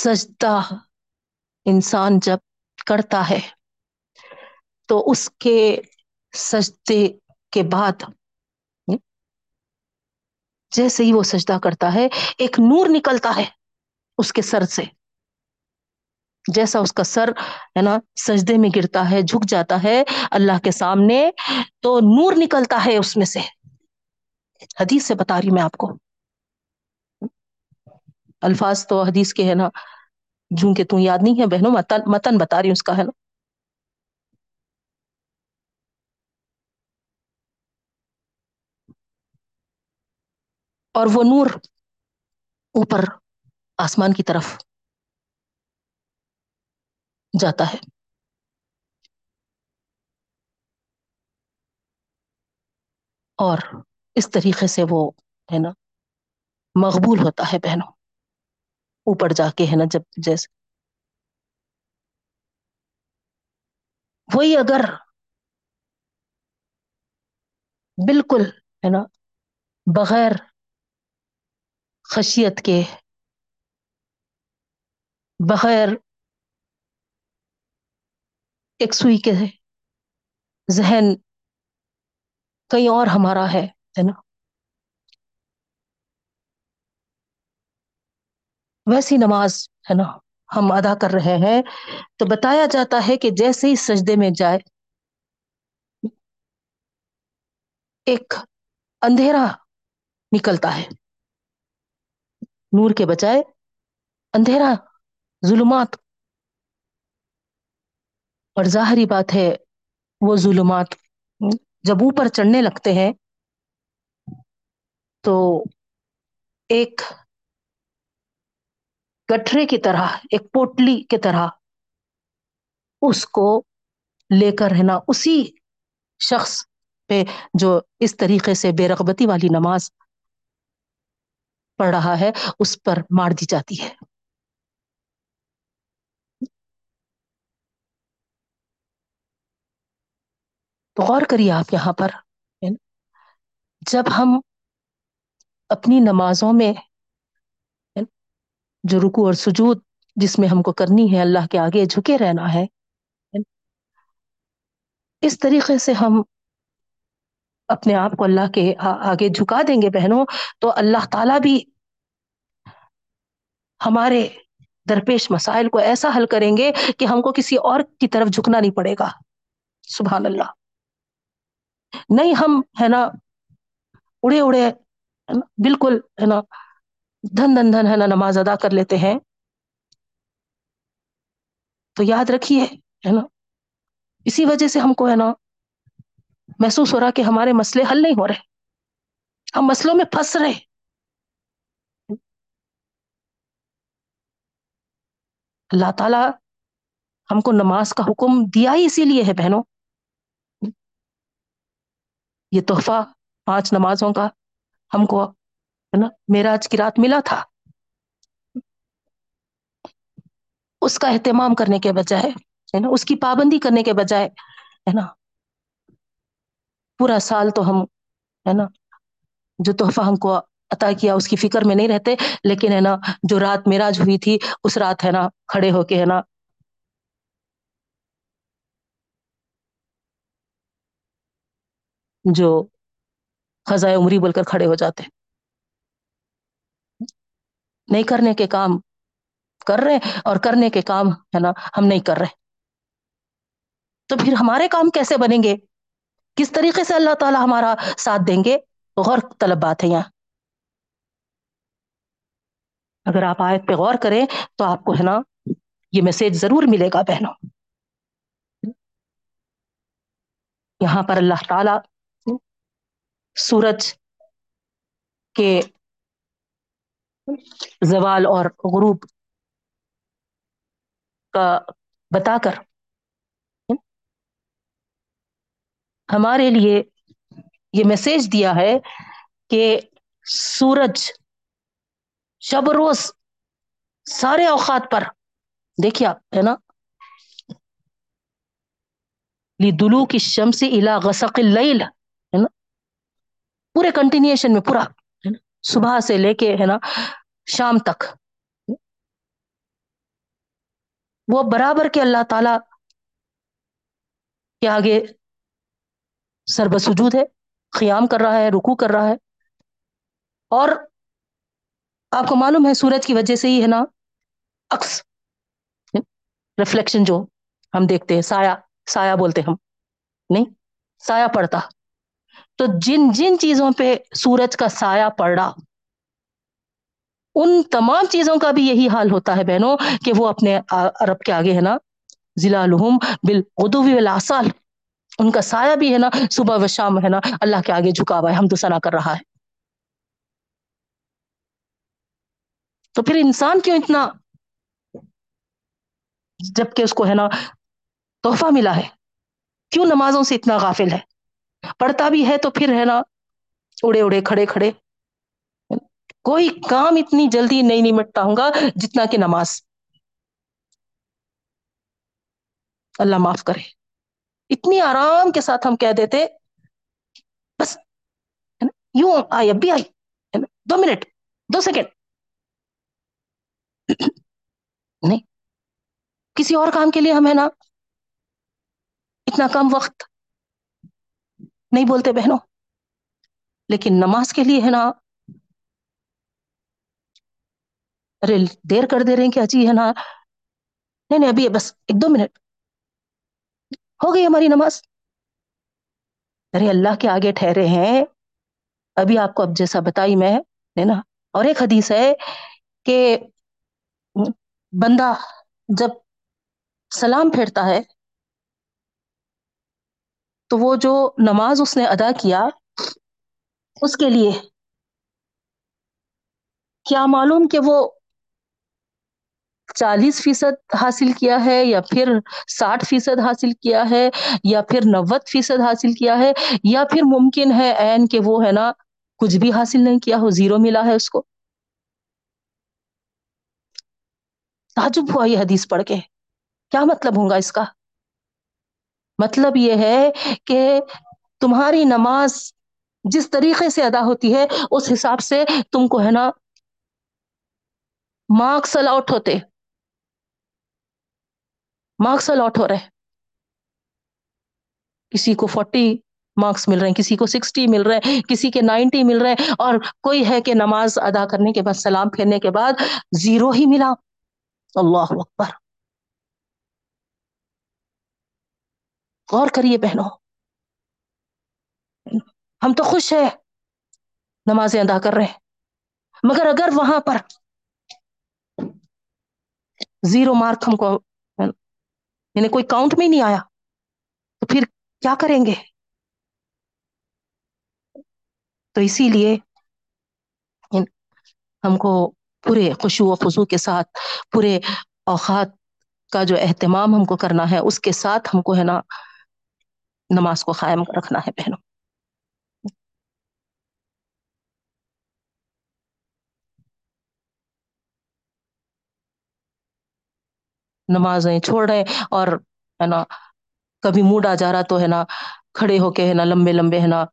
سجدہ انسان جب کرتا ہے تو اس کے سجدے کے بعد جیسے ہی وہ سجدہ کرتا ہے ایک نور نکلتا ہے اس کے سر سے، جیسا اس کا سر ہے نا سجدے میں گرتا ہے، جھک جاتا ہے اللہ کے سامنے تو نور نکلتا ہے اس میں سے. حدیث سے بتا رہی میں آپ کو، الفاظ تو حدیث کے ہے نا جوں کہ توں یاد نہیں ہے بہنوں، متن متن بتا رہی اس کا ہے نا. اور وہ نور اوپر آسمان کی طرف جاتا ہے. اور اس طریقے سے وہ ہے نا مقبول ہوتا ہے بہنوں، اوپر جا کے ہے نا. جب جیسے وہی اگر بالکل ہے نا بغیر خشیت کے، بغیر ایک سوئی کے ذہن کئی اور ہمارا ہے ہے نا، ویسی نماز ہے نا ہم ادا کر رہے ہیں تو بتایا جاتا ہے کہ جیسے ہی سجدے میں جائے ایک اندھیرا نکلتا ہے، نور کے بجائے اندھیرا، ظلمات. اور ظاہری بات ہے وہ ظلمات جب اوپر چڑھنے لگتے ہیں تو ایک گٹھرے کی طرح, ایک پوٹلی کی طرح اس کو لے کر رہنا. اسی شخص پہ جو اس طریقے سے بے رغبتی والی نماز پڑھ رہا ہے اس پر مار دی جاتی ہے. تو غور کریے آپ یہاں پر, جب ہم اپنی نمازوں میں جو رکوع اور سجود جس میں ہم کو کرنی ہے, اللہ کے آگے جھکے رہنا ہے, اس طریقے سے ہم اپنے آپ کو اللہ کے آگے جھکا دیں گے بہنوں, تو اللہ تعالیٰ بھی ہمارے درپیش مسائل کو ایسا حل کریں گے کہ ہم کو کسی اور کی طرف جھکنا نہیں پڑے گا. سبحان اللہ. نہیں ہم ہے نا اڑے اڑے بالکل ہے نا دھن دھن دھن ہے نا نماز ادا کر لیتے ہیں, تو یاد رکھیے ہے نا اسی وجہ سے ہم کو ہے نا محسوس ہو رہا کہ ہمارے مسئلے حل نہیں ہو رہے, ہم مسئلوں میں پھنس رہے. اللہ تعالی ہم کو نماز کا حکم دیا ہی اسی لیے ہے بہنوں. یہ تحفہ پانچ نمازوں کا ہم کو ہے نا معراج کی رات ملا تھا, اس کا اہتمام کرنے کے بجائے ہے نا, اس کی پابندی کرنے کے بجائے ہے نا پورا سال تو ہم ہے نا جو تحفہ ہم کو عطا کیا اس کی فکر میں نہیں رہتے, لیکن ہے نا جو رات معراج ہوئی تھی اس رات ہے نا کھڑے ہو کے ہے نا جو قضائے عمری بول کر کھڑے ہو جاتے ہیں. نہیں کرنے کے کام کر رہے ہیں اور کرنے کے کام ہے نا ہم نہیں کر رہے, تو پھر ہمارے کام کیسے بنیں گے؟ کس طریقے سے اللہ تعالی ہمارا ساتھ دیں گے؟ غور طلب بات ہے. یہاں اگر آپ آیت پہ غور کریں تو آپ کو ہے نا یہ میسج ضرور ملے گا بہنوں. یہاں پر اللہ تعالی سورج کے زوال اور غروب کا بتا کر ہمارے لیے یہ میسج دیا ہے کہ سورج شب روز سارے اوقات پر دیکھیے آپ ہے نا لِدُلُوکِ الشَّمْسِ اِلیٰ غَسَقِ اللیل ہے نا پورے کنٹینیوشن میں پورا صبح سے لے کے ہے نا شام تک وہ برابر کے اللہ تعالی کے آگے سر بسجود ہے, قیام کر رہا ہے, رکوع کر رہا ہے. اور آپ کو معلوم ہے سورج کی وجہ سے ہی ہے نا عکس ریفلیکشن جو ہم دیکھتے ہیں, سایہ سایہ بولتے ہم نہیں سایہ پڑتا, تو جن جن چیزوں پہ سورج کا سایہ پڑا ان تمام چیزوں کا بھی یہی حال ہوتا ہے بہنوں کہ وہ اپنے رب کے آگے ہے نا ظلالہم بالغدو والآصال ان کا سایہ بھی ہے نا صبح و شام ہے نا اللہ کے آگے جھکا ہوا ہے, حمد و ثنا کر رہا ہے. تو پھر انسان کیوں اتنا, جبکہ اس کو ہے نا تحفہ ملا ہے, کیوں نمازوں سے اتنا غافل ہے؟ پڑھتا بھی ہے تو پھر ہے نا اڑے اڑے کھڑے کھڑے, کوئی کام اتنی جلدی نہیں نمٹتا ہوں گا جتنا کہ نماز. اللہ معاف کرے, اتنی آرام کے ساتھ ہم کہہ دیتے بس یوں آئی, اب بھی آئی, دو منٹ دو سیکنڈ نہیں, کسی اور کام کے لیے ہم ہے نا اتنا کم وقت نہیں بولتے بہنوں, لیکن نماز کے لیے ہے نا ارے دیر کر دے رہے ہیں کہ اچھی ہے نا نہیں نہیں ابھی بس ایک دو منٹ ہو گئی ہماری نماز. ارے اللہ کے آگے ٹھہرے ہیں. ابھی آپ کو اب جیسا بتائی میں ہے نا, اور ایک حدیث ہے کہ بندہ جب سلام پھیرتا ہے تو وہ جو نماز اس نے ادا کیا اس کے لیے کیا معلوم کہ وہ چالیس فیصد حاصل کیا ہے یا پھر ساٹھ فیصد حاصل کیا ہے یا پھر نوت فیصد حاصل کیا ہے یا پھر ممکن ہے عین کہ وہ ہے نا کچھ بھی حاصل نہیں کیا ہو، زیرو ملا ہے اس کو۔ تعجب ہوا یہ حدیث پڑھ کے، کیا مطلب ہوگا اس کا؟ مطلب یہ ہے کہ تمہاری نماز جس طریقے سے ادا ہوتی ہے اس حساب سے تم کو ہے نا مارکس الاٹ ہوتے، مارکس الاٹ ہو رہے، کسی کو فورٹی مارکس مل رہے ہیں، کسی کو سکسٹی مل رہے ہیں، کسی کے نائنٹی مل رہے ہیں، اور کوئی ہے کہ نماز ادا کرنے کے بعد سلام پھیرنے کے بعد زیرو ہی ملا۔ اللہ اکبر، غور کریے بہنوں، ہم تو خوش ہیں نمازیں ادا کر رہے ہیں، مگر اگر وہاں پر زیرو مارک ہم کو یعنی کوئی کاؤنٹ میں نہیں آیا تو پھر کیا کریں گے؟ تو اسی لیے ہم کو پورے خشوع و خضوع کے ساتھ پورے اوقات کا جو اہتمام ہم کو کرنا ہے اس کے ساتھ ہم کو ہے نا نماز کو قائم رکھنا ہے بہنوں۔ نمازیں چھوڑ رہے اور ہے نا کبھی موڈ آ جا رہا تو ہے نا کھڑے ہو کے ہے نا لمبے لمبے ہے نا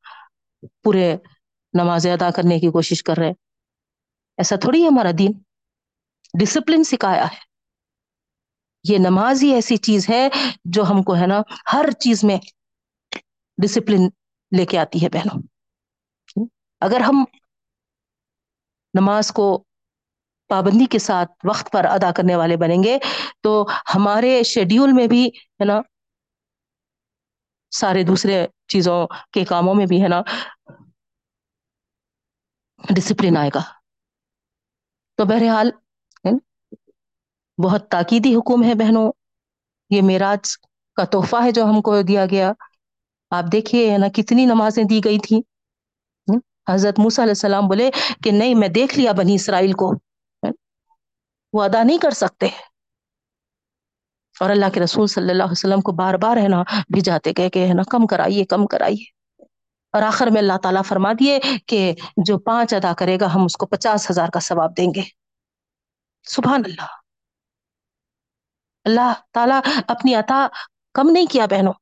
پورے نمازیں ادا کرنے کی کوشش کر رہے، ایسا تھوڑی ہے ہمارا دین، ڈسپلن سکھایا ہے۔ یہ نماز ہی ایسی چیز ہے جو ہم کو ہے نا ہر چیز میں ڈسپلن لے کے آتی ہے بہنوں۔ اگر ہم نماز کو پابندی کے ساتھ وقت پر ادا کرنے والے بنیں گے تو ہمارے شیڈیول میں بھی ہے نا سارے دوسرے چیزوں کے کاموں میں بھی ہے نا ڈسپلن آئے گا۔ تو بہرحال بہت تاکیدی حکم ہے بہنوں، یہ معراج کا تحفہ ہے جو ہم کو دیا گیا۔ آپ دیکھیے ہے نا کتنی نمازیں دی گئی تھیں۔ حضرت موسیٰ علیہ السلام بولے کہ نہیں، میں دیکھ لیا بنی اسرائیل کو، وہ ادا نہیں کر سکتے، اور اللہ کے رسول صلی اللہ علیہ وسلم کو بار بار ہے نا بھیجاتے گئے کہ ہے نا کم کرائیے کم کرائیے، اور آخر میں اللہ تعالیٰ فرما دیے کہ جو پانچ ادا کرے گا ہم اس کو پچاس ہزار کا ثواب دیں گے۔ سبحان اللہ، اللہ تعالیٰ اپنی عطا کم نہیں کیا بہنوں،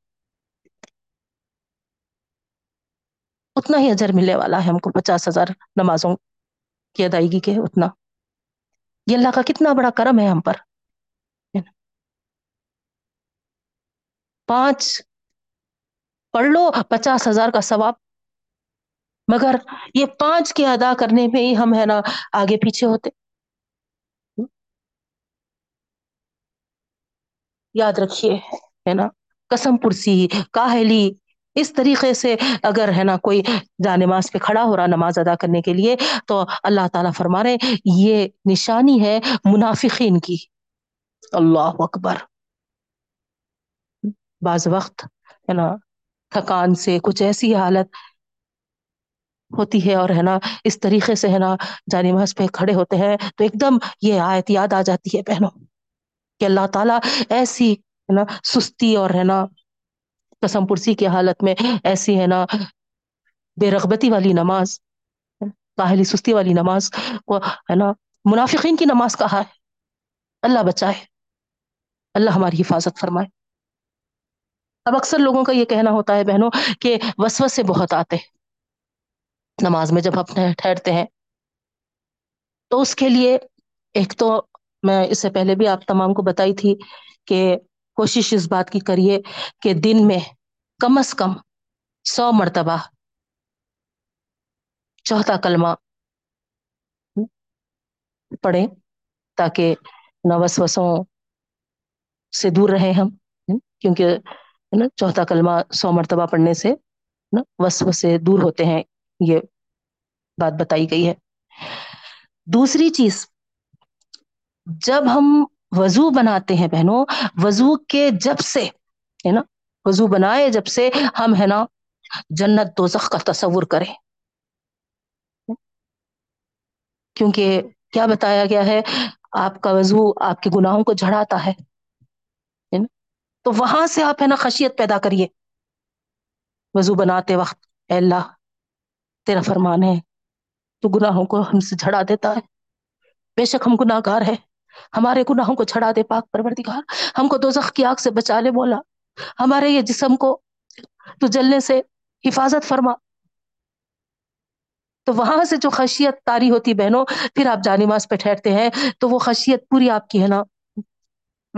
اتنا ہی اجر ملنے والا ہے ہم کو، پچاس ہزار نمازوں کی ادائیگی کے اتنا۔ یہ اللہ کا کتنا بڑا کرم ہے ہم پر، پانچ پڑھ لو پچاس ہزار کا ثواب، مگر یہ پانچ کے ادا کرنے میں ہی ہم ہے نا آگے پیچھے ہوتے۔ یاد رکھیے ہے نا قسم پرسی، کاہلی، اس طریقے سے اگر ہے نا کوئی جا نماز پہ کھڑا ہو رہا نماز ادا کرنے کے لیے تو اللہ تعالیٰ فرما رہے یہ نشانی ہے منافقین کی۔ اللہ اکبر، بعض وقت ہے نا تھکان سے کچھ ایسی حالت ہوتی ہے اور ہے نا اس طریقے سے ہے نا جا نماز پہ کھڑے ہوتے ہیں تو ایک دم یہ آیت یاد آ جاتی ہے بہنوں کہ اللہ تعالیٰ ایسی ہے نا سستی اور ہے نا قسم پرسی کی حالت میں ایسی ہے نا بے رغبتی والی نماز، کاہلی سستی والی نماز کو ہے نا منافقین کی نماز کہا ہے۔ اللہ بچائے، اللہ ہماری حفاظت فرمائے۔ اب اکثر لوگوں کا یہ کہنا ہوتا ہے بہنوں کہ وسوسے بہت آتے نماز میں جب ہم ٹھہرتے ہیں، تو اس کے لیے ایک تو میں اس سے پہلے بھی آپ تمام کو بتائی تھی کہ کوشش اس بات کی کریے کہ دن میں کم از کم سو مرتبہ چوتھا کلمہ پڑھیں تاکہ وسوسوں سے دور رہیں ہم، کیونکہ چوتھا کلمہ سو مرتبہ پڑھنے سے وسوسے دور ہوتے ہیں، یہ بات بتائی گئی ہے۔ دوسری چیز، جب ہم وضو بناتے ہیں بہنوں، وضو کے جب سے ہے نا وضو بنائے جب سے ہم ہے نا جنت دوزخ کا تصور کریں، کیونکہ کیا بتایا گیا ہے آپ کا وضو آپ کے گناہوں کو جھڑاتا ہے، تو وہاں سے آپ ہے نا خشیت پیدا کریے وضو بناتے وقت، اے اللہ تیرا فرمان ہے تو گناہوں کو ہم سے جھڑا دیتا ہے، بے شک ہم گناہ گار ہے، ہمارے گناہوں کو جھڑا دے پاک پروردگار، ہم کو دوزخ کی آگ سے بچا لے مولا، ہمارے یہ جسم کو تو جلنے سے حفاظت فرما۔ تو وہاں سے جو خشیت طاری ہوتی بہنوں، پھر آپ جا نماز پہ ٹھہرتے ہیں تو وہ خشیت پوری آپ کی ہے نا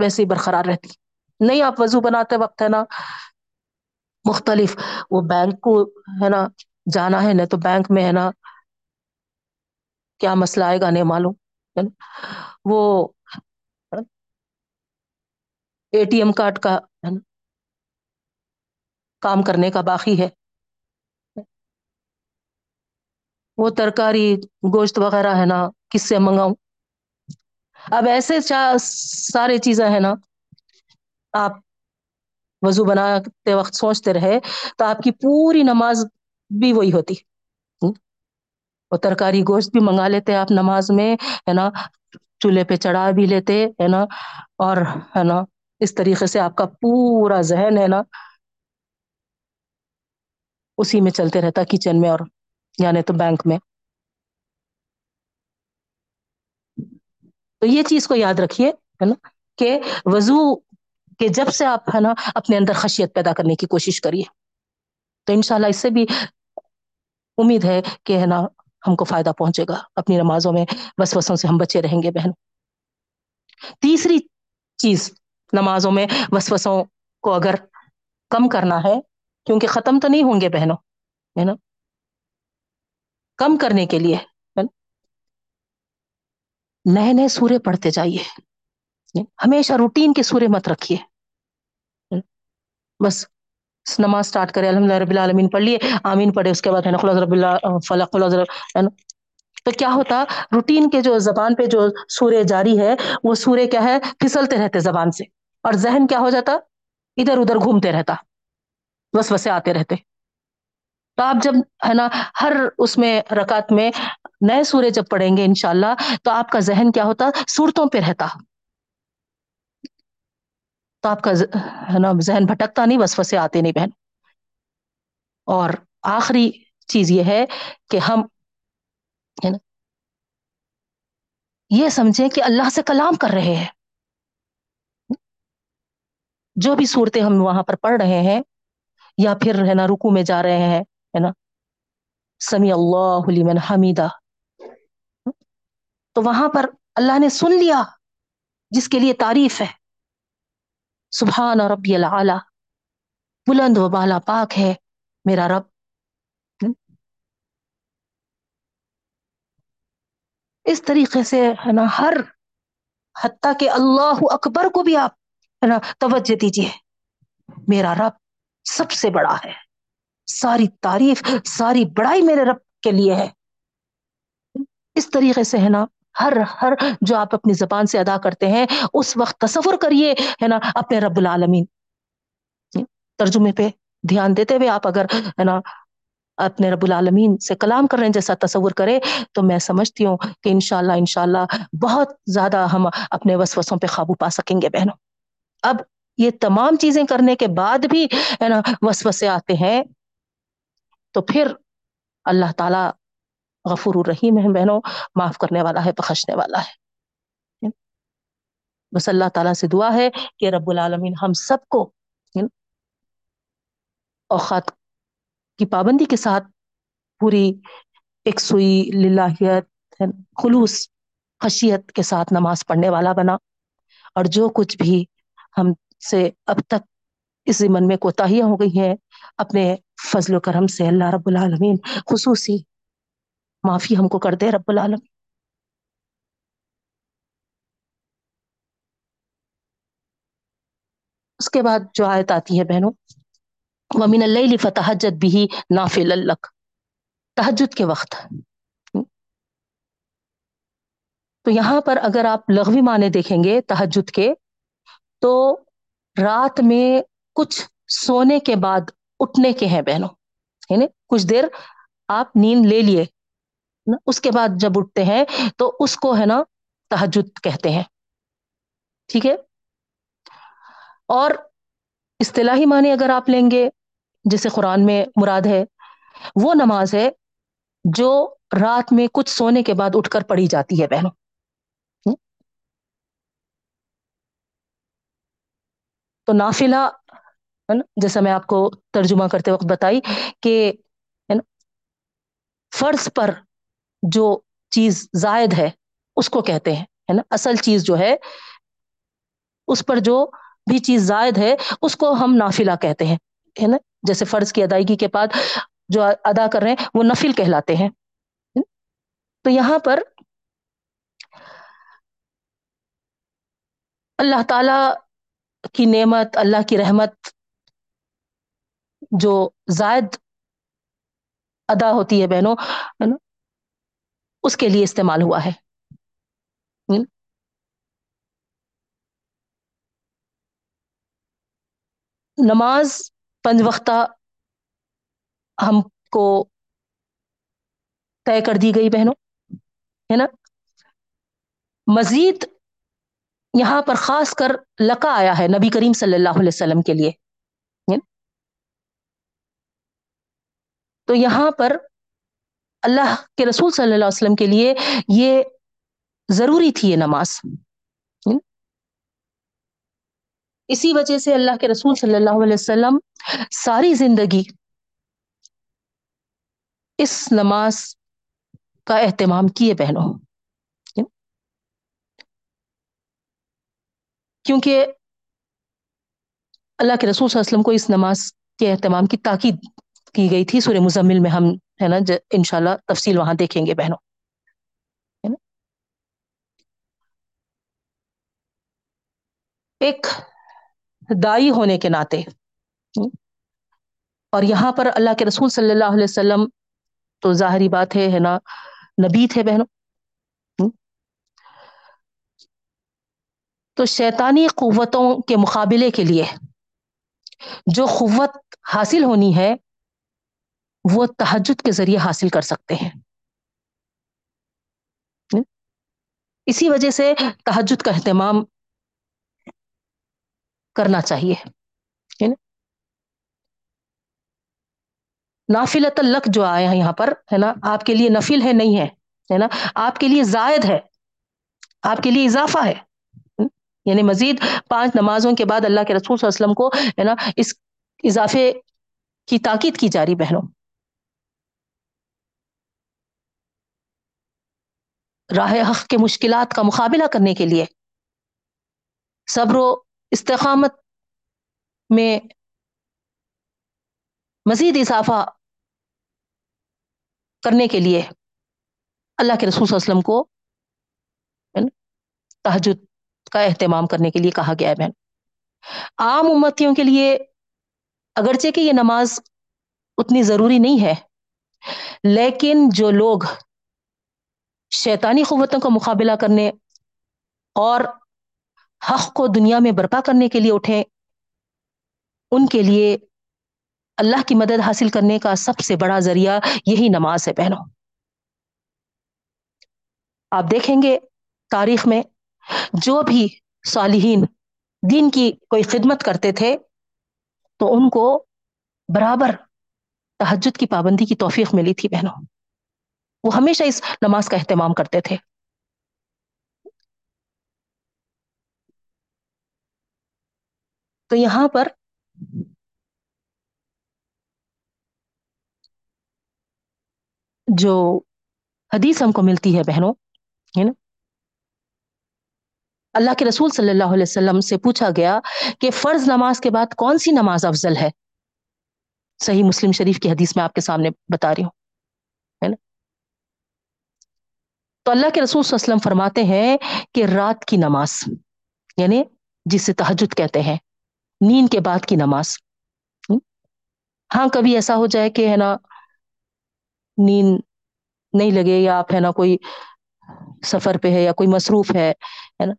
ویسے ہی برقرار رہتی۔ نہیں آپ وضو بناتے وقت ہے نا مختلف وہ بینک کو ہے نا جانا ہے نا، تو بینک میں ہے نا کیا مسئلہ آئے گا نہیں معلوم، وہ اے ٹی ایم کارڈ کا کام کرنے کا باقی ہے، وہ ترکاری گوشت وغیرہ ہے نا کس سے منگاؤں، اب ایسے چار سارے چیزیں ہے نا آپ وضو بناتے وقت سوچتے رہے تو آپ کی پوری نماز بھی وہی ہوتی، وہ ترکاری گوشت بھی منگا لیتے آپ نماز میں ہے نا، چولہے پہ چڑھا بھی لیتے ہے نا، اور ہے نا اس طریقے سے آپ کا پورا ذہن ہے نا اسی میں چلتے رہتا، کچن میں اور یعنی تو بینک میں۔ تو یہ چیز کو یاد رکھیے ہے نا کہ وضو کہ جب سے آپ ہے نا اپنے اندر خشیت پیدا کرنے کی کوشش کریے، تو انشاءاللہ اس سے بھی امید ہے کہ ہے نا ہم کو فائدہ پہنچے گا، اپنی نمازوں میں وسوسوں سے ہم بچے رہیں گے بہن۔ تیسری چیز نمازوں میں وسوسوں کو اگر کم کرنا ہے، کیونکہ ختم تو نہیں ہوں گے بہنوں ہے نا، کم کرنے کے لیے نئے نئے سورے پڑھتے جائیے، ہمیشہ روٹین کے سورے مت رکھیے، بس نماز سٹارٹ کرے الحمدللہ رب العالمین پڑھ لیے، آمین پڑھے، اس کے بعد ہے نا خلاص رب اللہ فلق ہے نا، تو کیا ہوتا روٹین کے جو زبان پہ جو سورے جاری ہے وہ سورے کیا ہے پھسلتے رہتے زبان سے، اور ذہن کیا ہو جاتا ادھر ادھر گھومتے رہتا، وسوسے آتے رہتے۔ تو آپ جب ہے نا ہر اس میں رکعت میں نئے سورے جب پڑھیں گے انشاءاللہ تو آپ کا ذہن کیا ہوتا صورتوں پہ رہتا، تو آپ کا ہے نا ذہن بھٹکتا نہیں، وسوسے آتے نہیں بہن۔ اور آخری چیز یہ ہے کہ ہم ہے نا یہ سمجھیں کہ اللہ سے کلام کر رہے ہیں، جو بھی صورتیں ہم وہاں پر پڑھ رہے ہیں یا پھر ہے نا رکوع میں جا رہے ہیں ہے نا سمیع اللہ لمن حمیدہ، تو وہاں پر اللہ نے سن لیا جس کے لیے تعریف ہے، سبحان ربی العالی، بلند و بالا پاک ہے میرا رب۔ اس طریقے سے ہے نا ہر حتیٰ کہ اللہ اکبر کو بھی آپ ہے نا توجہ دیجیے، میرا رب سب سے بڑا ہے، ساری تعریف ساری بڑائی میرے رب کے لیے ہے۔ اس طریقے سے ہے نا ہر ہر جو آپ اپنی زبان سے ادا کرتے ہیں اس وقت تصور کریے ہے نا اپنے رب العالمین، ترجمے پہ دھیان دیتے ہوئے آپ اگر ہے نا اپنے رب العالمین سے کلام کر رہے ہیں جیسا تصور کرے تو میں سمجھتی ہوں کہ انشاءاللہ انشاءاللہ بہت زیادہ ہم اپنے وسوسوں پہ قابو پا سکیں گے بہنوں۔ اب یہ تمام چیزیں کرنے کے بعد بھی ہے نا وسوسے آتے ہیں تو پھر اللہ تعالیٰ غفور الرحیم ہے بہنوں، معاف کرنے والا ہے، بخشنے والا ہے۔ بس اللہ تعالیٰ سے دعا ہے کہ رب العالمین ہم سب کو اوقات کی پابندی کے ساتھ پوری ایک سوئی للہیت خلوص خشیت کے ساتھ نماز پڑھنے والا بنا، اور جو کچھ بھی ہم سے اب تک اس زمن میں کوتاہیاں ہو گئی ہیں اپنے فضل و کرم سے اللہ رب العالمین خصوصی معافی ہم کو کر دے رب العالمین۔ اس کے بعد جو آیت آتی ہے بہنوں، وَمِنَ اللَّيْلِ فَتَحَجَّدْ بِهِ نَافِلَةً لَكَ، تہجد کے وقت، تو یہاں پر اگر آپ لغوی معنی دیکھیں گے تہجد کے تو رات میں کچھ سونے کے بعد اٹھنے کے ہیں بہنوں, ہے نا. کچھ دیر آپ نیند لے لیے نا, اس کے بعد جب اٹھتے ہیں تو اس کو ہے نا تہجد کہتے ہیں, ٹھیک ہے. اور اصطلاحی معنی اگر آپ لیں گے جسے قرآن میں مراد ہے, وہ نماز ہے جو رات میں کچھ سونے کے بعد اٹھ کر پڑھی جاتی ہے بہنوں. تو نافلہ جیسا میں آپ کو ترجمہ کرتے وقت بتائی کہ فرض پر جو چیز زائد ہے اس کو کہتے ہیں, ہے نا. اصل چیز جو ہے اس پر جو بھی چیز زائد ہے اس کو ہم نافلہ کہتے ہیں, ہے نا. جیسے فرض کی ادائیگی کے بعد جو ادا کر رہے ہیں وہ نفل کہلاتے ہیں. تو یہاں پر اللہ تعالی کی نعمت, اللہ کی رحمت جو زائد ادا ہوتی ہے بہنوں, ہے نا, اس کے لیے استعمال ہوا ہے. نماز پنج وقتہ ہم کو طے کر دی گئی بہنوں, ہے نا. مزید یہاں پر خاص کر لقا آیا ہے نبی کریم صلی اللہ علیہ وسلم کے لیے. تو یہاں پر اللہ کے رسول صلی اللہ علیہ وسلم کے لیے یہ ضروری تھی یہ نماز. اسی وجہ سے اللہ کے رسول صلی اللہ علیہ وسلم ساری زندگی اس نماز کا اہتمام کیے بہنوں, کیونکہ اللہ کے رسول صلی اللہ علیہ وسلم کو اس نماز کے اہتمام کی تاکید کی گئی تھی. سورہ مزمل میں ہم ہے نا انشاءاللہ تفصیل وہاں دیکھیں گے بہنوں. ایک دائی ہونے کے ناطے, اور یہاں پر اللہ کے رسول صلی اللہ علیہ وسلم تو ظاہری بات ہے ہے نا نبی تھے بہنوں, تو شیطانی قوتوں کے مقابلے کے لیے جو قوت حاصل ہونی ہے وہ تہجد کے ذریعے حاصل کر سکتے ہیں. اسی وجہ سے تہجد کا اہتمام کرنا چاہیے. نافلۃ لک جو آیا ہے یہاں پر, ہے نا, آپ کے لیے نفل ہے نہیں ہے, ہے نا, آپ کے لیے زائد ہے, آپ کے لیے اضافہ ہے. یعنی مزید پانچ نمازوں کے بعد اللہ کے رسول صلی اللہ علیہ وسلم کو ہے نا اس اضافے کی تاکید کی جا رہی بہنوں. راہ حق کے مشکلات کا مقابلہ کرنے کے لیے صبر و استقامت میں مزید اضافہ کرنے کے لیے اللہ کے رسول صلی اللہ علیہ وسلم کو تہجد کا اہتمام کرنے کے لیے کہا گیا ہے بہن. عام امتیوں کے لیے اگرچہ کہ یہ نماز اتنی ضروری نہیں ہے, لیکن جو لوگ شیطانی قوتوں کا مقابلہ کرنے اور حق کو دنیا میں برپا کرنے کے لیے اٹھیں, ان کے لیے اللہ کی مدد حاصل کرنے کا سب سے بڑا ذریعہ یہی نماز ہے بہنوں. آپ دیکھیں گے تاریخ میں جو بھی صالحین دین کی کوئی خدمت کرتے تھے تو ان کو برابر تہجد کی پابندی کی توفیق ملی تھی بہنوں. وہ ہمیشہ اس نماز کا اہتمام کرتے تھے. تو یہاں پر جو حدیث ہم کو ملتی ہے بہنوں, ہے نا, اللہ کے رسول صلی اللہ علیہ وسلم سے پوچھا گیا کہ فرض نماز کے بعد کون سی نماز افضل ہے. صحیح مسلم شریف کی حدیث میں آپ کے سامنے بتا رہی ہوں, ہے نا. تو اللہ کے رسول صلی اللہ علیہ وسلم فرماتے ہیں کہ رات کی نماز, یعنی جسے تہجد کہتے ہیں, نیند کے بعد کی نماز. ہاں کبھی ایسا ہو جائے کہ ہے نا نیند نہیں لگے, یا آپ ہے نا کوئی سفر پہ ہے یا کوئی مصروف ہے, ہے نا,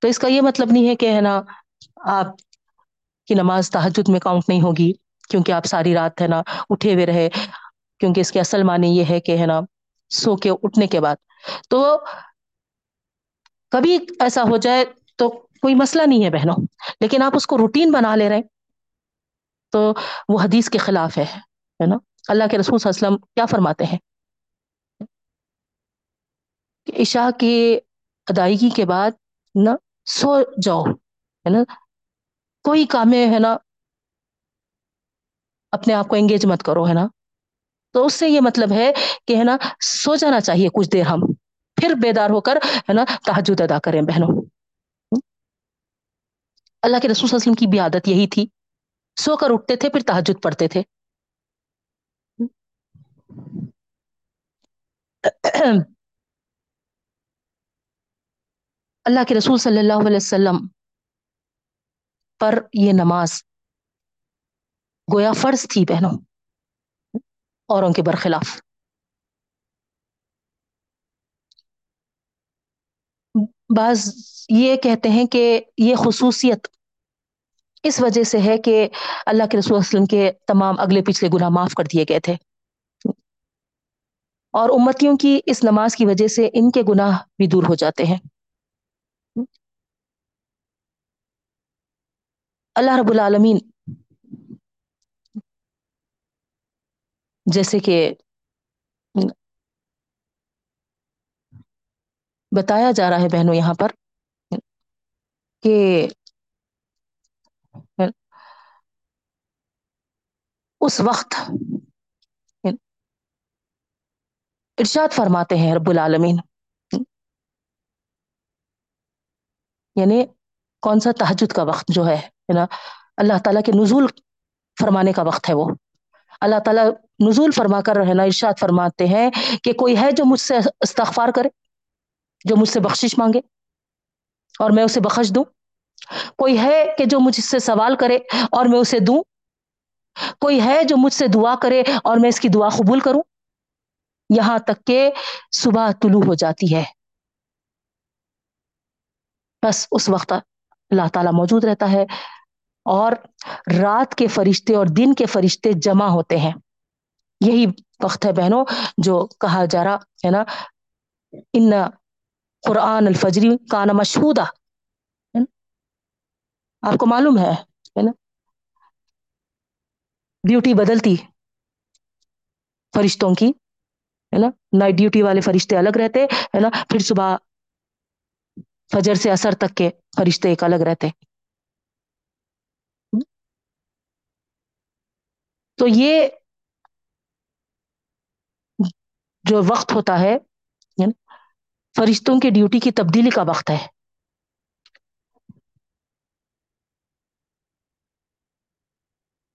تو اس کا یہ مطلب نہیں ہے کہ ہے نا آپ کہ نماز تہجد میں کاؤنٹ نہیں ہوگی کیونکہ آپ ساری رات ہے نا اٹھے ہوئے رہے، کیونکہ اس کے اصل معنی یہ ہے کہ ہے نا سو کے اٹھنے کے بعد، تو کبھی ایسا ہو جائے تو کوئی مسئلہ نہیں ہے بہنوں، لیکن آپ اس کو روٹین بنا لے رہے ہیں تو وہ حدیث کے خلاف ہے ہے نا۔ اللہ کے رسول صلی اللہ علیہ وسلم کیا فرماتے ہیں کہ عشاء کی ادائیگی کے بعد نا سو جاؤ، ہے نا، کوئی کام ہے نا اپنے آپ کو انگیج مت کرو، ہے نا۔ تو اس سے یہ مطلب ہے کہ ہے نا سو جانا چاہیے کچھ دیر، ہم پھر بیدار ہو کر ہے نا تہجد ادا کریں بہنوں۔ اللہ کے رسول صلی اللہ علیہ وسلم کی بھی عادت یہی تھی، سو کر اٹھتے تھے پھر تہجد پڑھتے تھے۔ اللہ کے رسول صلی اللہ علیہ وسلم پر یہ نماز گویا فرض تھی بہنوں، اوروں کے برخلاف۔ بعض یہ کہتے ہیں کہ یہ خصوصیت اس وجہ سے ہے کہ اللہ کے رسول صلی اللہ علیہ وسلم کے تمام اگلے پچھلے گناہ معاف کر دیے گئے تھے، اور امتیوں کی اس نماز کی وجہ سے ان کے گناہ بھی دور ہو جاتے ہیں۔ اللہ رب العالمین جیسے کہ بتایا جا رہا ہے بہنوں یہاں پر کہ اس وقت ارشاد فرماتے ہیں رب العالمین، یعنی کون سا تہجد کا وقت جو ہے نا اللہ تعالیٰ کے نزول فرمانے کا وقت ہے، وہ اللہ تعالیٰ نزول فرما کر ہے نا ارشاد فرماتے ہیں کہ کوئی ہے جو مجھ سے استغفار کرے، جو مجھ سے بخشش مانگے اور میں اسے بخش دوں، کوئی ہے کہ جو مجھ سے سوال کرے اور میں اسے دوں، کوئی ہے جو مجھ سے دعا کرے اور میں اس کی دعا قبول کروں، یہاں تک کہ صبح طلوع ہو جاتی ہے۔ بس اس وقت اللہ تعالیٰ موجود رہتا ہے اور رات کے فرشتے اور دن کے فرشتے جمع ہوتے ہیں۔ یہی وقت ہے بہنوں جو کہا جا رہا ہے نا ان قرآن الفجری کان مشہودہ، آپ کو معلوم ہے نا ڈیوٹی بدلتی فرشتوں کی، ہے نا، نائٹ ڈیوٹی والے فرشتے الگ رہتے ہے نا، پھر صبح فجر سے عصر تک کے فرشتے ایک الگ رہتے۔ تو یہ جو وقت ہوتا ہے فرشتوں کی ڈیوٹی کی تبدیلی کا وقت ہے۔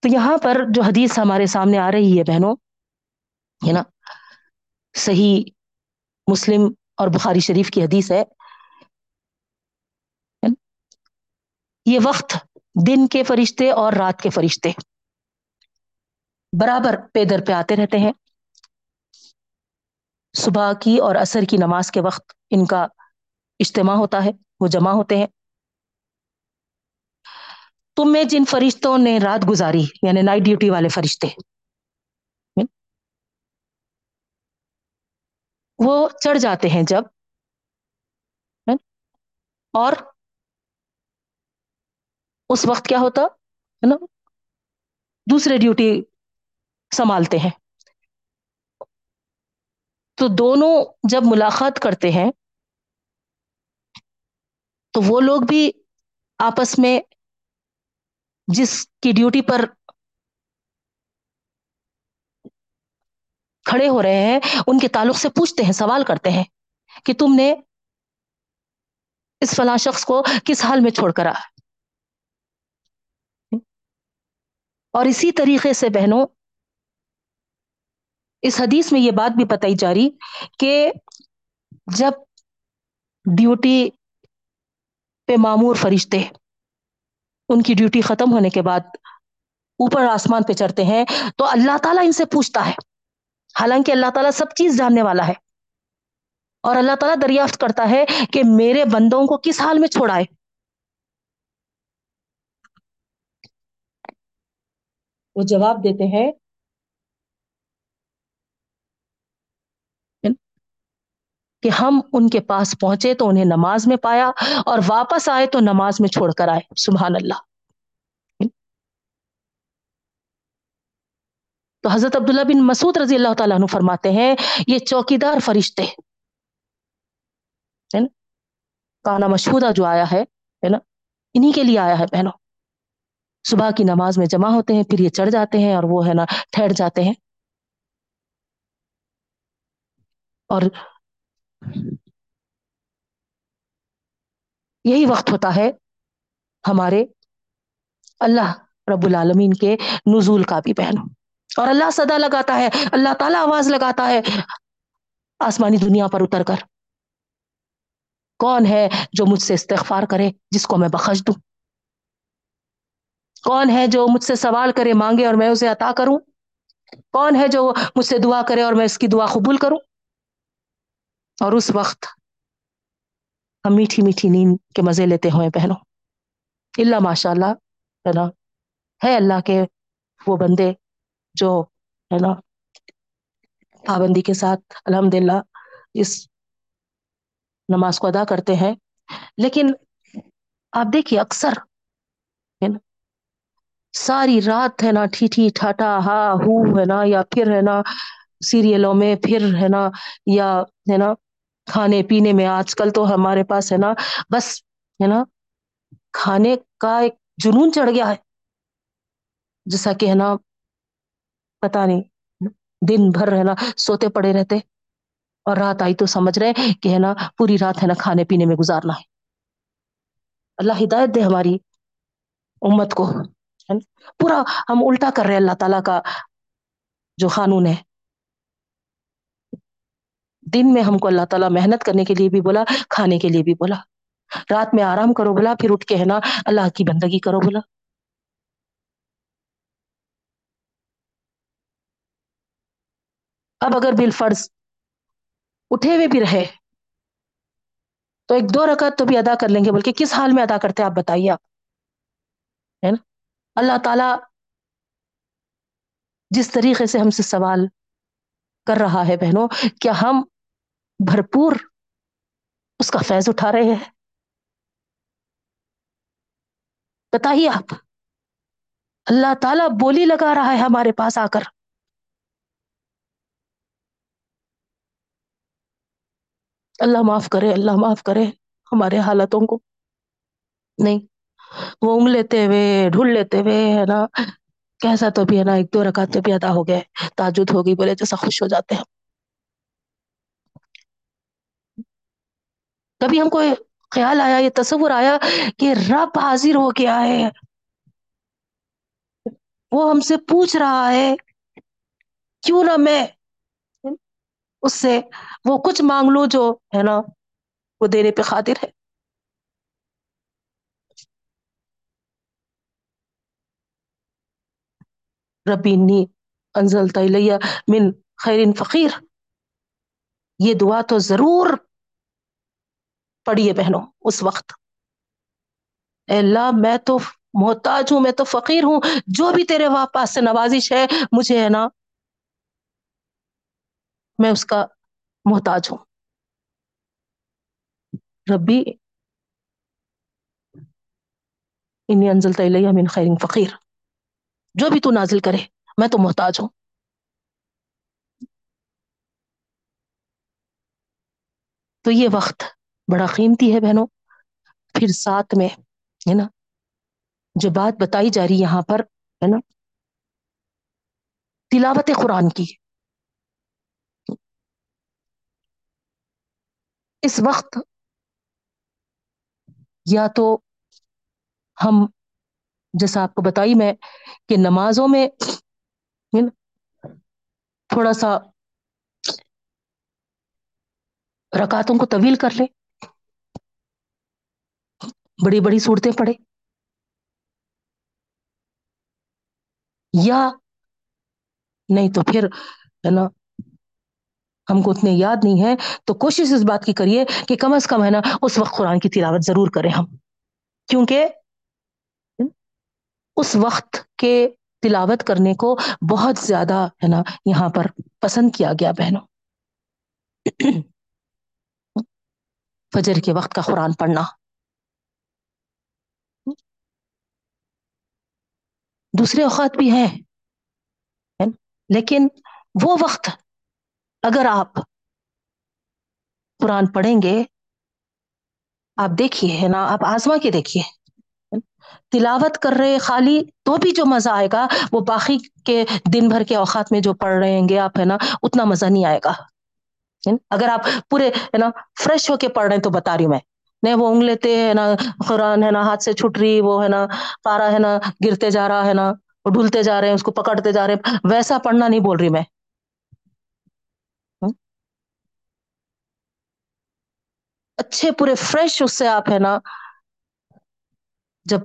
تو یہاں پر جو حدیث ہمارے سامنے آ رہی ہے بہنوں ہے نا، صحیح مسلم اور بخاری شریف کی حدیث ہے، یہ وقت دن کے فرشتے اور رات کے فرشتے برابر پے در پہ آتے رہتے ہیں۔ صبح کی اور عصر کی نماز کے وقت ان کا اجتماع ہوتا ہے، وہ جمع ہوتے ہیں۔ تم میں جن فرشتوں نے رات گزاری، یعنی نائٹ ڈیوٹی والے فرشتے، وہ چڑھ جاتے ہیں جب، اور اس وقت کیا ہوتا ہے نا دوسرے ڈیوٹی سنبھالتے ہیں۔ تو دونوں جب ملاقات کرتے ہیں تو وہ لوگ بھی آپس میں جس کی ڈیوٹی پر کھڑے ہو رہے ہیں ان کے تعلق سے پوچھتے ہیں، سوال کرتے ہیں کہ تم نے اس فلاں شخص کو کس حال میں چھوڑ کر آ۔ اور اسی طریقے سے بہنوں اس حدیث میں یہ بات بھی بتائی جا رہی کہ جب ڈیوٹی پہ مامور فرشتے ان کی ڈیوٹی ختم ہونے کے بعد اوپر آسمان پہ چڑھتے ہیں تو اللہ تعالیٰ ان سے پوچھتا ہے، حالانکہ اللہ تعالیٰ سب چیز جاننے والا ہے، اور اللہ تعالیٰ دریافت کرتا ہے کہ میرے بندوں کو کس حال میں چھوڑائے۔ وہ جواب دیتے ہیں کہ ہم ان کے پاس پہنچے تو انہیں نماز میں پایا اور واپس آئے تو نماز میں چھوڑ کر آئے. سبحان اللہ. تو حضرت عبداللہ بن مسعود رضی اللہ تعالیٰ عنہ فرماتے ہیں یہ چوکیدار فرشتے ہے نا، کانا مشہودہ جو آیا ہے ہے نا، انہی کے لیے آیا ہے بہنوں. صبح کی نماز میں جمع ہوتے ہیں، پھر یہ چڑھ جاتے ہیں اور وہ ہے نا ٹھہر جاتے ہیں. اور یہی وقت ہوتا ہے ہمارے اللہ رب العالمین کے نزول کا بھی بہنوں. اور اللہ صدا لگاتا ہے، اللہ تعالیٰ آواز لگاتا ہے آسمانی دنیا پر اتر کر، کون ہے جو مجھ سے استغفار کرے جس کو میں بخش دوں، کون ہے جو مجھ سے سوال کرے مانگے اور میں اسے عطا کروں، کون ہے جو مجھ سے دعا کرے اور میں اس کی دعا قبول کروں. اور اس وقت ہم میٹھی میٹھی نیند کے مزے لیتے ہوئے بہنوں. اللہ ماشاء اللہ ہے نا، ہے اللہ کے وہ بندے جو ہے نا پابندی کے ساتھ الحمدللہ اس نماز کو ادا کرتے ہیں. لیکن آپ دیکھیے اکثر ہے نا ساری رات ہے نا ٹھیٹھی ٹھاٹا ہا ہو ہے نا، یا پھر ہے نا سیریلوں میں، پھر ہے نا یا ہے نا کھانے پینے میں. آج کل تو ہمارے پاس ہے نا بس ہے نا کھانے کا ایک جنون چڑھ گیا ہے، جیسا کہ ہے نا پتا نہیں دن بھر ہے نا سوتے پڑے رہتے اور رات آئی تو سمجھ رہے کہ ہے نا پوری رات ہے نا کھانے پینے میں گزارنا ہے. اللہ ہدایت دے ہماری امت کو. پورا ہم الٹا کر رہے اللہ تعالیٰ کا جو قانون ہے. دن میں ہم کو اللہ تعالیٰ محنت کرنے کے لیے بھی بولا، کھانے کے لیے بھی بولا، رات میں آرام کرو بولا، پھر اٹھ کے ہے نا اللہ کی بندگی کرو بولا. اب اگر بالفرض اٹھے ہوئے بھی رہے تو ایک دو رکعت تو بھی ادا کر لیں گے، بلکہ کس حال میں ادا کرتے آپ بتائیے آپ ہے نا. اللہ تعالیٰ جس طریقے سے ہم سے سوال کر رہا ہے بہنوں، کیا ہم بھرپور اس کا فیض اٹھا رہے ہیں؟ بتائیے آپ. اللہ تعالیٰ بولی لگا رہا ہے ہمارے پاس آ کر. اللہ معاف کرے، اللہ معاف کرے ہمارے حالتوں کو. نہیں وہ اونگ لیتے ہوئے ڈھول لیتے ہوئے ہے نا کیسا تو بھی ہے نا ایک دو رکعتیں بھی ادا ہو گئے، تہجد ہو گئی بولے، جیسا خوش ہو جاتے ہیں. کبھی ہم کو خیال آیا، یہ تصور آیا کہ رب حاضر ہو گیا ہے، وہ ہم سے پوچھ رہا ہے کیوں نہ میں اس سے وہ کچھ مانگ لوں جو ہے نا وہ دینے پہ قادر ہے. ربی انی انزلت الی من خیر فقیر، یہ دعا تو ضرور پڑھیے بہنوں اس وقت. اے اللہ میں تو محتاج ہوں، میں تو فقیر ہوں، جو بھی تیرے پاس سے نوازش ہے مجھے ہے نا میں اس کا محتاج ہوں. ربی انی انزلت الی من خیر فقیر، جو بھی تو نازل کرے میں تو محتاج ہوں. تو یہ وقت بڑا قیمتی ہے بہنوں. پھر ساتھ میں ہے نا جو بات بتائی جا رہی یہاں پر ہے نا تلاوت قرآن کی. اس وقت یا تو ہم جیسا آپ کو بتائی میں کہ نمازوں میں تھوڑا سا رکعتوں کو طویل کر لیں، بڑی بڑی صورتیں پڑھیں، یا نہیں تو پھر ہے نا ہم کو اتنے یاد نہیں ہے تو کوشش اس بات کی کریے کہ کم از کم ہے نا اس وقت قرآن کی تلاوت ضرور کریں ہم، کیونکہ اس وقت کے تلاوت کرنے کو بہت زیادہ ہے نا یہاں پر پسند کیا گیا بہنوں. فجر کے وقت کا قرآن پڑھنا. دوسرے اوقات بھی ہیں لیکن وہ وقت اگر آپ قرآن پڑھیں گے آپ دیکھیے ہے نا, آپ آزما کے دیکھیے, تلاوت کر رہے خالی تو بھی جو مزہ آئے گا وہ باقی کے دن بھر کے اوقات میں جو پڑھ رہے ہیں گے آپ ہے نا اتنا مزہ نہیں آئے گا. اگر آپ پورے ہے نا فریش ہو کے پڑھ رہے ہیں تو بتا رہی ہوں میں نہیں, وہ انگلیتے ہے نا قرآن ہے نا ہاتھ سے چھٹ رہی, وہ ہے نا پارا ہے نا گرتے جا رہا ہے نا, وہ ڈھولتے جا رہے ہیں, اس کو پکڑتے جا رہے ہیں, ویسا پڑھنا نہیں بول رہی میں. اچھے پورے فریش اس سے آپ ہے نا جب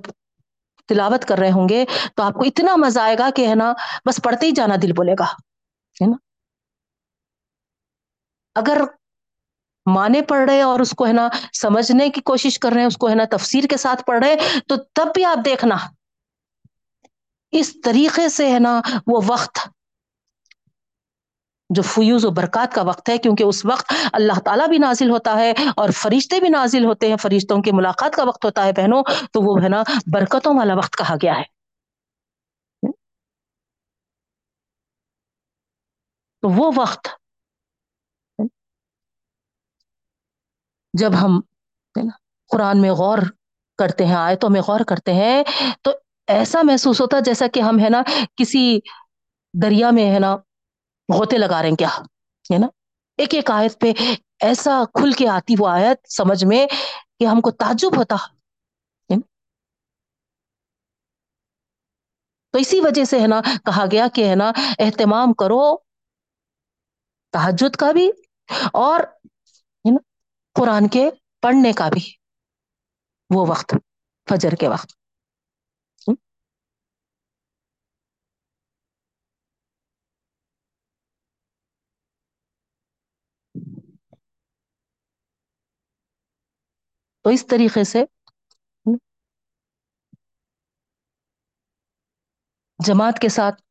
تلاوت کر رہے ہوں گے تو آپ کو اتنا مزہ آئے گا کہ ہے نا بس پڑھتے ہی جانا دل بولے گا ہے نا. اگر معنی پڑھ رہے اور اس کو ہے نا سمجھنے کی کوشش کر رہے ہیں, اس کو ہے نا تفسیر کے ساتھ پڑھ رہے تو تب بھی آپ دیکھنا اس طریقے سے ہے نا وہ وقت جو فیوز و برکات کا وقت ہے, کیونکہ اس وقت اللہ تعالیٰ بھی نازل ہوتا ہے اور فرشتے بھی نازل ہوتے ہیں, فرشتوں کی ملاقات کا وقت ہوتا ہے بہنوں, تو وہ ہے نا برکتوں والا وقت کہا گیا ہے. تو وہ وقت جب ہم قرآن میں غور کرتے ہیں, آیتوں میں غور کرتے ہیں, تو ایسا محسوس ہوتا جیسا کہ ہم ہے نا کسی دریا میں ہے نا غوطے لگا رہے ہیں کیا ہے نا, ایک ایک آیت پہ ایسا کھل کے آتی وہ آیت سمجھ میں کہ ہم کو تعجب ہوتا. تو اسی وجہ سے ہے نا کہا گیا کہ ہے نا اہتمام کرو تہجد کا بھی اور ہے نا قرآن کے پڑھنے کا بھی, وہ وقت فجر کے وقت. تو اس طریقے سے جماعت کے ساتھ بھی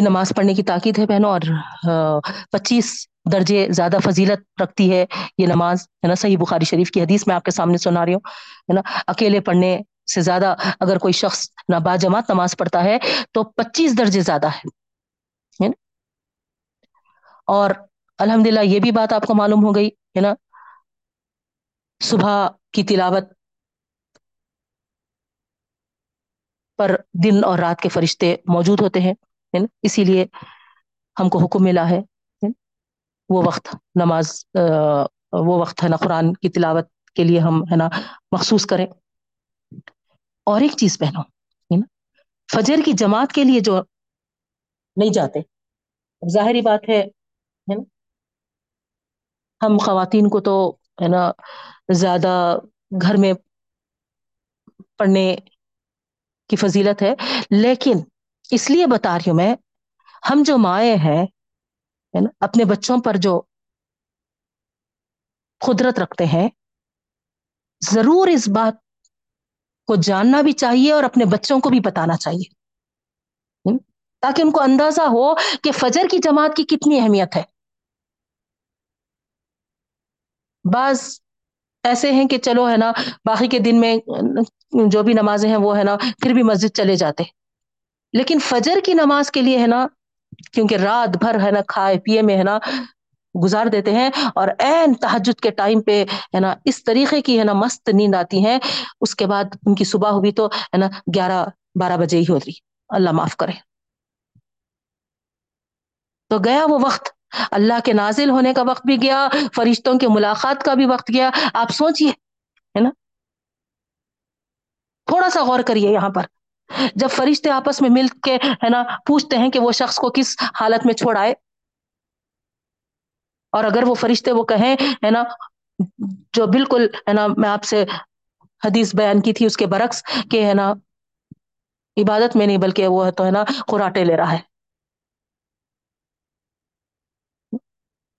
نماز پڑھنے کی تاکید ہے بہنوں, اور پچیس درجے زیادہ فضیلت رکھتی ہے یہ نماز ہے نا. صحیح بخاری شریف کی حدیث میں آپ کے سامنے سنا رہی ہوں ہے نا, اکیلے پڑھنے سے زیادہ اگر کوئی شخص نہ با جماعت نماز پڑھتا ہے تو پچیس درجے زیادہ ہے. اور الحمدللہ یہ بھی بات آپ کو معلوم ہو گئی ہے نا, صبح کی تلاوت پر دن اور رات کے فرشتے موجود ہوتے ہیں, اسی لیے ہم کو حکم ملا ہے وہ وقت نماز, وہ وقت ہے نا قرآن کی تلاوت کے لیے ہم ہے نا مخصوص کریں. اور ایک چیز بہنوں ہے نا, فجر کی جماعت کے لیے جو نہیں جاتے, ظاہری بات ہے نا ہم خواتین کو تو ہے نا زیادہ گھر میں پڑھنے کی فضیلت ہے, لیکن اس لیے بتا رہی ہوں میں, ہم جو مائیں ہیں نا اپنے بچوں پر جو قدرت رکھتے ہیں, ضرور اس بات کو جاننا بھی چاہیے اور اپنے بچوں کو بھی بتانا چاہیے تاکہ ان کو اندازہ ہو کہ فجر کی جماعت کی کتنی اہمیت ہے. بعض ایسے ہیں کہ چلو ہے نا باقی کے دن میں جو بھی نمازیں ہیں وہ ہے نا پھر بھی مسجد چلے جاتے, لیکن فجر کی نماز کے لیے ہے نا کیونکہ رات بھر ہے نا کھائے پیے میں ہے نا گزار دیتے ہیں اور عین تہجد کے ٹائم پہ ہے نا اس طریقے کی ہے نا مست نیند آتی ہے, اس کے بعد ان کی صبح ہوئی تو ہے نا گیارہ بارہ بجے ہی ہو رہی, اللہ معاف کرے. تو گیا وہ وقت, اللہ کے نازل ہونے کا وقت بھی گیا, فرشتوں کے ملاقات کا بھی وقت گیا. آپ سوچئے ہے نا, تھوڑا سا غور کریے یہاں پر, جب فرشتے آپس میں مل کے ہے نا پوچھتے ہیں کہ وہ شخص کو کس حالت میں چھوڑائے, اور اگر وہ فرشتے وہ کہیں ہے نا جو بالکل ہے نا میں آپ سے حدیث بیان کی تھی اس کے برعکس کہ ہے نا عبادت میں نہیں بلکہ وہ ہے تو ہے نا خوراٹے لے رہا ہے,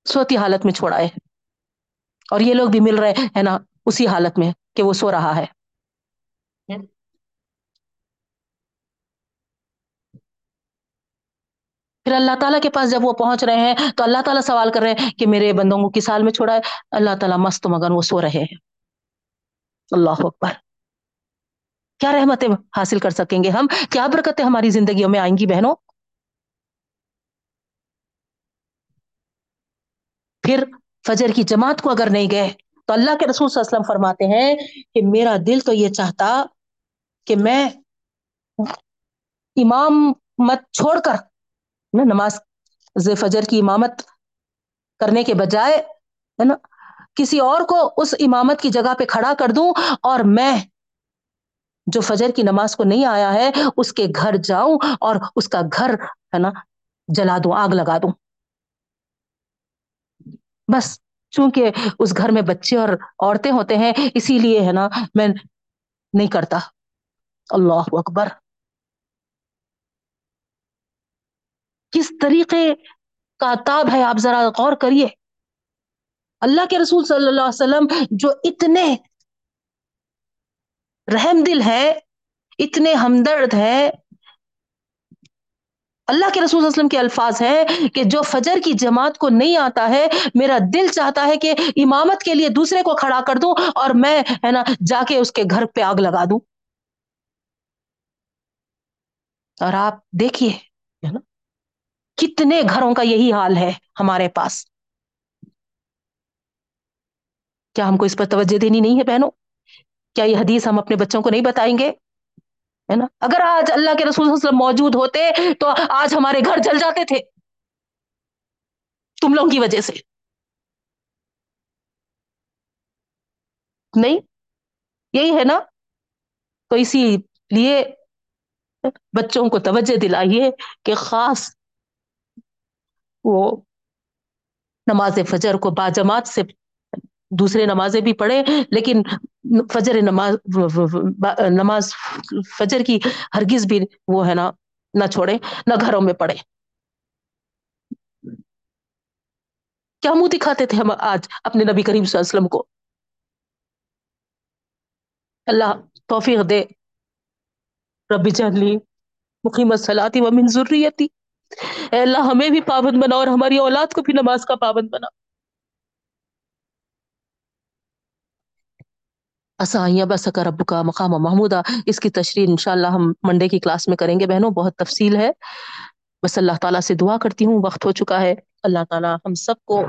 صورتی حالت میں چھوڑا ہے, اور یہ لوگ بھی مل رہے ہیں نا اسی حالت میں, کہ وہ سو رہا ہے. ہم؟ پھر اللہ تعالیٰ کے پاس جب وہ پہنچ رہے ہیں تو اللہ تعالیٰ سوال کر رہے ہیں کہ میرے بندوں کو کس حال میں چھوڑا ہے. اللہ تعالیٰ مست مگن وہ سو رہے ہیں. اللہ اکبر، کیا رحمتیں حاصل کر سکیں گے ہم، کیا برکتیں ہماری زندگیوں میں آئیں گی بہنوں. پھر فجر کی جماعت کو اگر نہیں گئے تو اللہ کے رسول صلی اللہ علیہ وسلم فرماتے ہیں کہ میرا دل تو یہ چاہتا کہ میں امامت چھوڑ کر نا نماز فجر کی امامت کرنے کے بجائے ہے نا کسی اور کو اس امامت کی جگہ پہ کھڑا کر دوں اور میں جو فجر کی نماز کو نہیں آیا ہے اس کے گھر جاؤں اور اس کا گھر ہے نا جلا دوں، آگ لگا دوں. بس چونکہ اس گھر میں بچے اور عورتیں ہوتے ہیں اسی لیے ہے نا میں نہیں کرتا. اللہ اکبر، کس طریقے کا عذاب ہے، آپ ذرا غور کریے. اللہ کے رسول صلی اللہ علیہ وسلم جو اتنے رحم دل ہیں، اتنے ہمدرد ہیں، اللہ کے رسول صلی اللہ علیہ وسلم کے الفاظ ہیں کہ جو فجر کی جماعت کو نہیں آتا ہے میرا دل چاہتا ہے کہ امامت کے لیے دوسرے کو کھڑا کر دوں اور میں ہے نا جا کے اس کے گھر پہ آگ لگا دوں. اور آپ دیکھیے ہے نا کتنے گھروں کا یہی حال ہے ہمارے پاس. کیا ہم کو اس پر توجہ دینی نہیں ہے بہنوں؟ کیا یہ حدیث ہم اپنے بچوں کو نہیں بتائیں گے ہے نا؟ اگر آج اللہ کے رسول صلی اللہ علیہ وسلم موجود ہوتے تو آج ہمارے گھر جل جاتے تھے تم لوگوں کی وجہ سے. نہیں، یہی ہے نا. تو اسی لیے بچوں کو توجہ دلائیے کہ خاص وہ نماز فجر کو باجماعت سے دوسرے نمازیں بھی پڑھیں، لیکن فجر نماز نماز فجر کی ہرگز بھی وہ ہے نا نہ چھوڑیں، نہ گھروں میں پڑھیں. کیا منہ دکھاتے تھے ہم آج اپنے نبی کریم صلی اللہ علیہ وسلم کو. اللہ توفیق دے. رب اجعل لی مقیم الصلاۃ ومن ذریتی. اے اللہ ہمیں بھی پابند بنا اور ہماری اولاد کو بھی نماز کا پابند بنا. اسائیہ بس کا رب کا مقام محمودہ، اس کی تشریح انشاءاللہ ہم منڈے کی کلاس میں کریں گے بہنوں، بہت تفصیل ہے. بس اللہ تعالیٰ سے دعا کرتی ہوں، وقت ہو چکا ہے. اللہ تعالیٰ ہم سب کو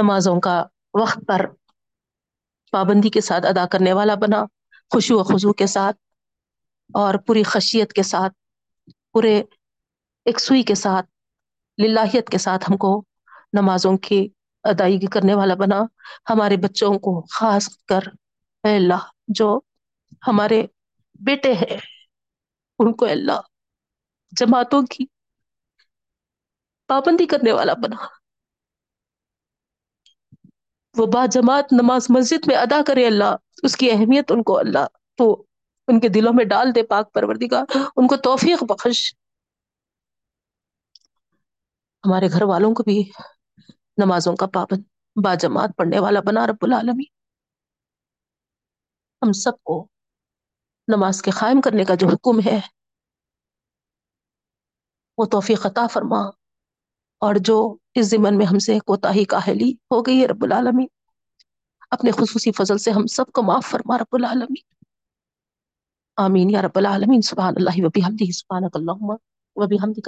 نمازوں کا وقت پر پابندی کے ساتھ ادا کرنے والا بنا، خشوع و خضوع کے ساتھ اور پوری خشیت کے ساتھ، پورے یکسوئی کے ساتھ، للہیت کے ساتھ ہم کو نمازوں کی ادائیگی کرنے والا بنا. ہمارے بچوں کو خاص کر اے اللہ جو ہمارے بیٹے ہیں ان کو اے اللہ جماعتوں کی پابندی کرنے والا بنا. وہ با جماعت نماز مسجد میں ادا کرے اللہ، اس کی اہمیت ان کو اللہ تو ان کے دلوں میں ڈال دے. پاک پروردگار ان کو توفیق بخش. ہمارے گھر والوں کو بھی نمازوں کا پابند باجماعت پڑھنے والا بنا رب العالمین. ہم سب کو نماز کے قائم کرنے کا جو حکم ہے وہ توفیق عطا فرما، اور جو اس ضمن میں ہم سے کوتاہی کاہلی ہو گئی ہے رب العالمین اپنے خصوصی فضل سے ہم سب کو معاف فرما رب العالمین. آمین یا رب العالمین. سبحان اللہ و بحمدہ، سبحانک اللہم و بحمدک.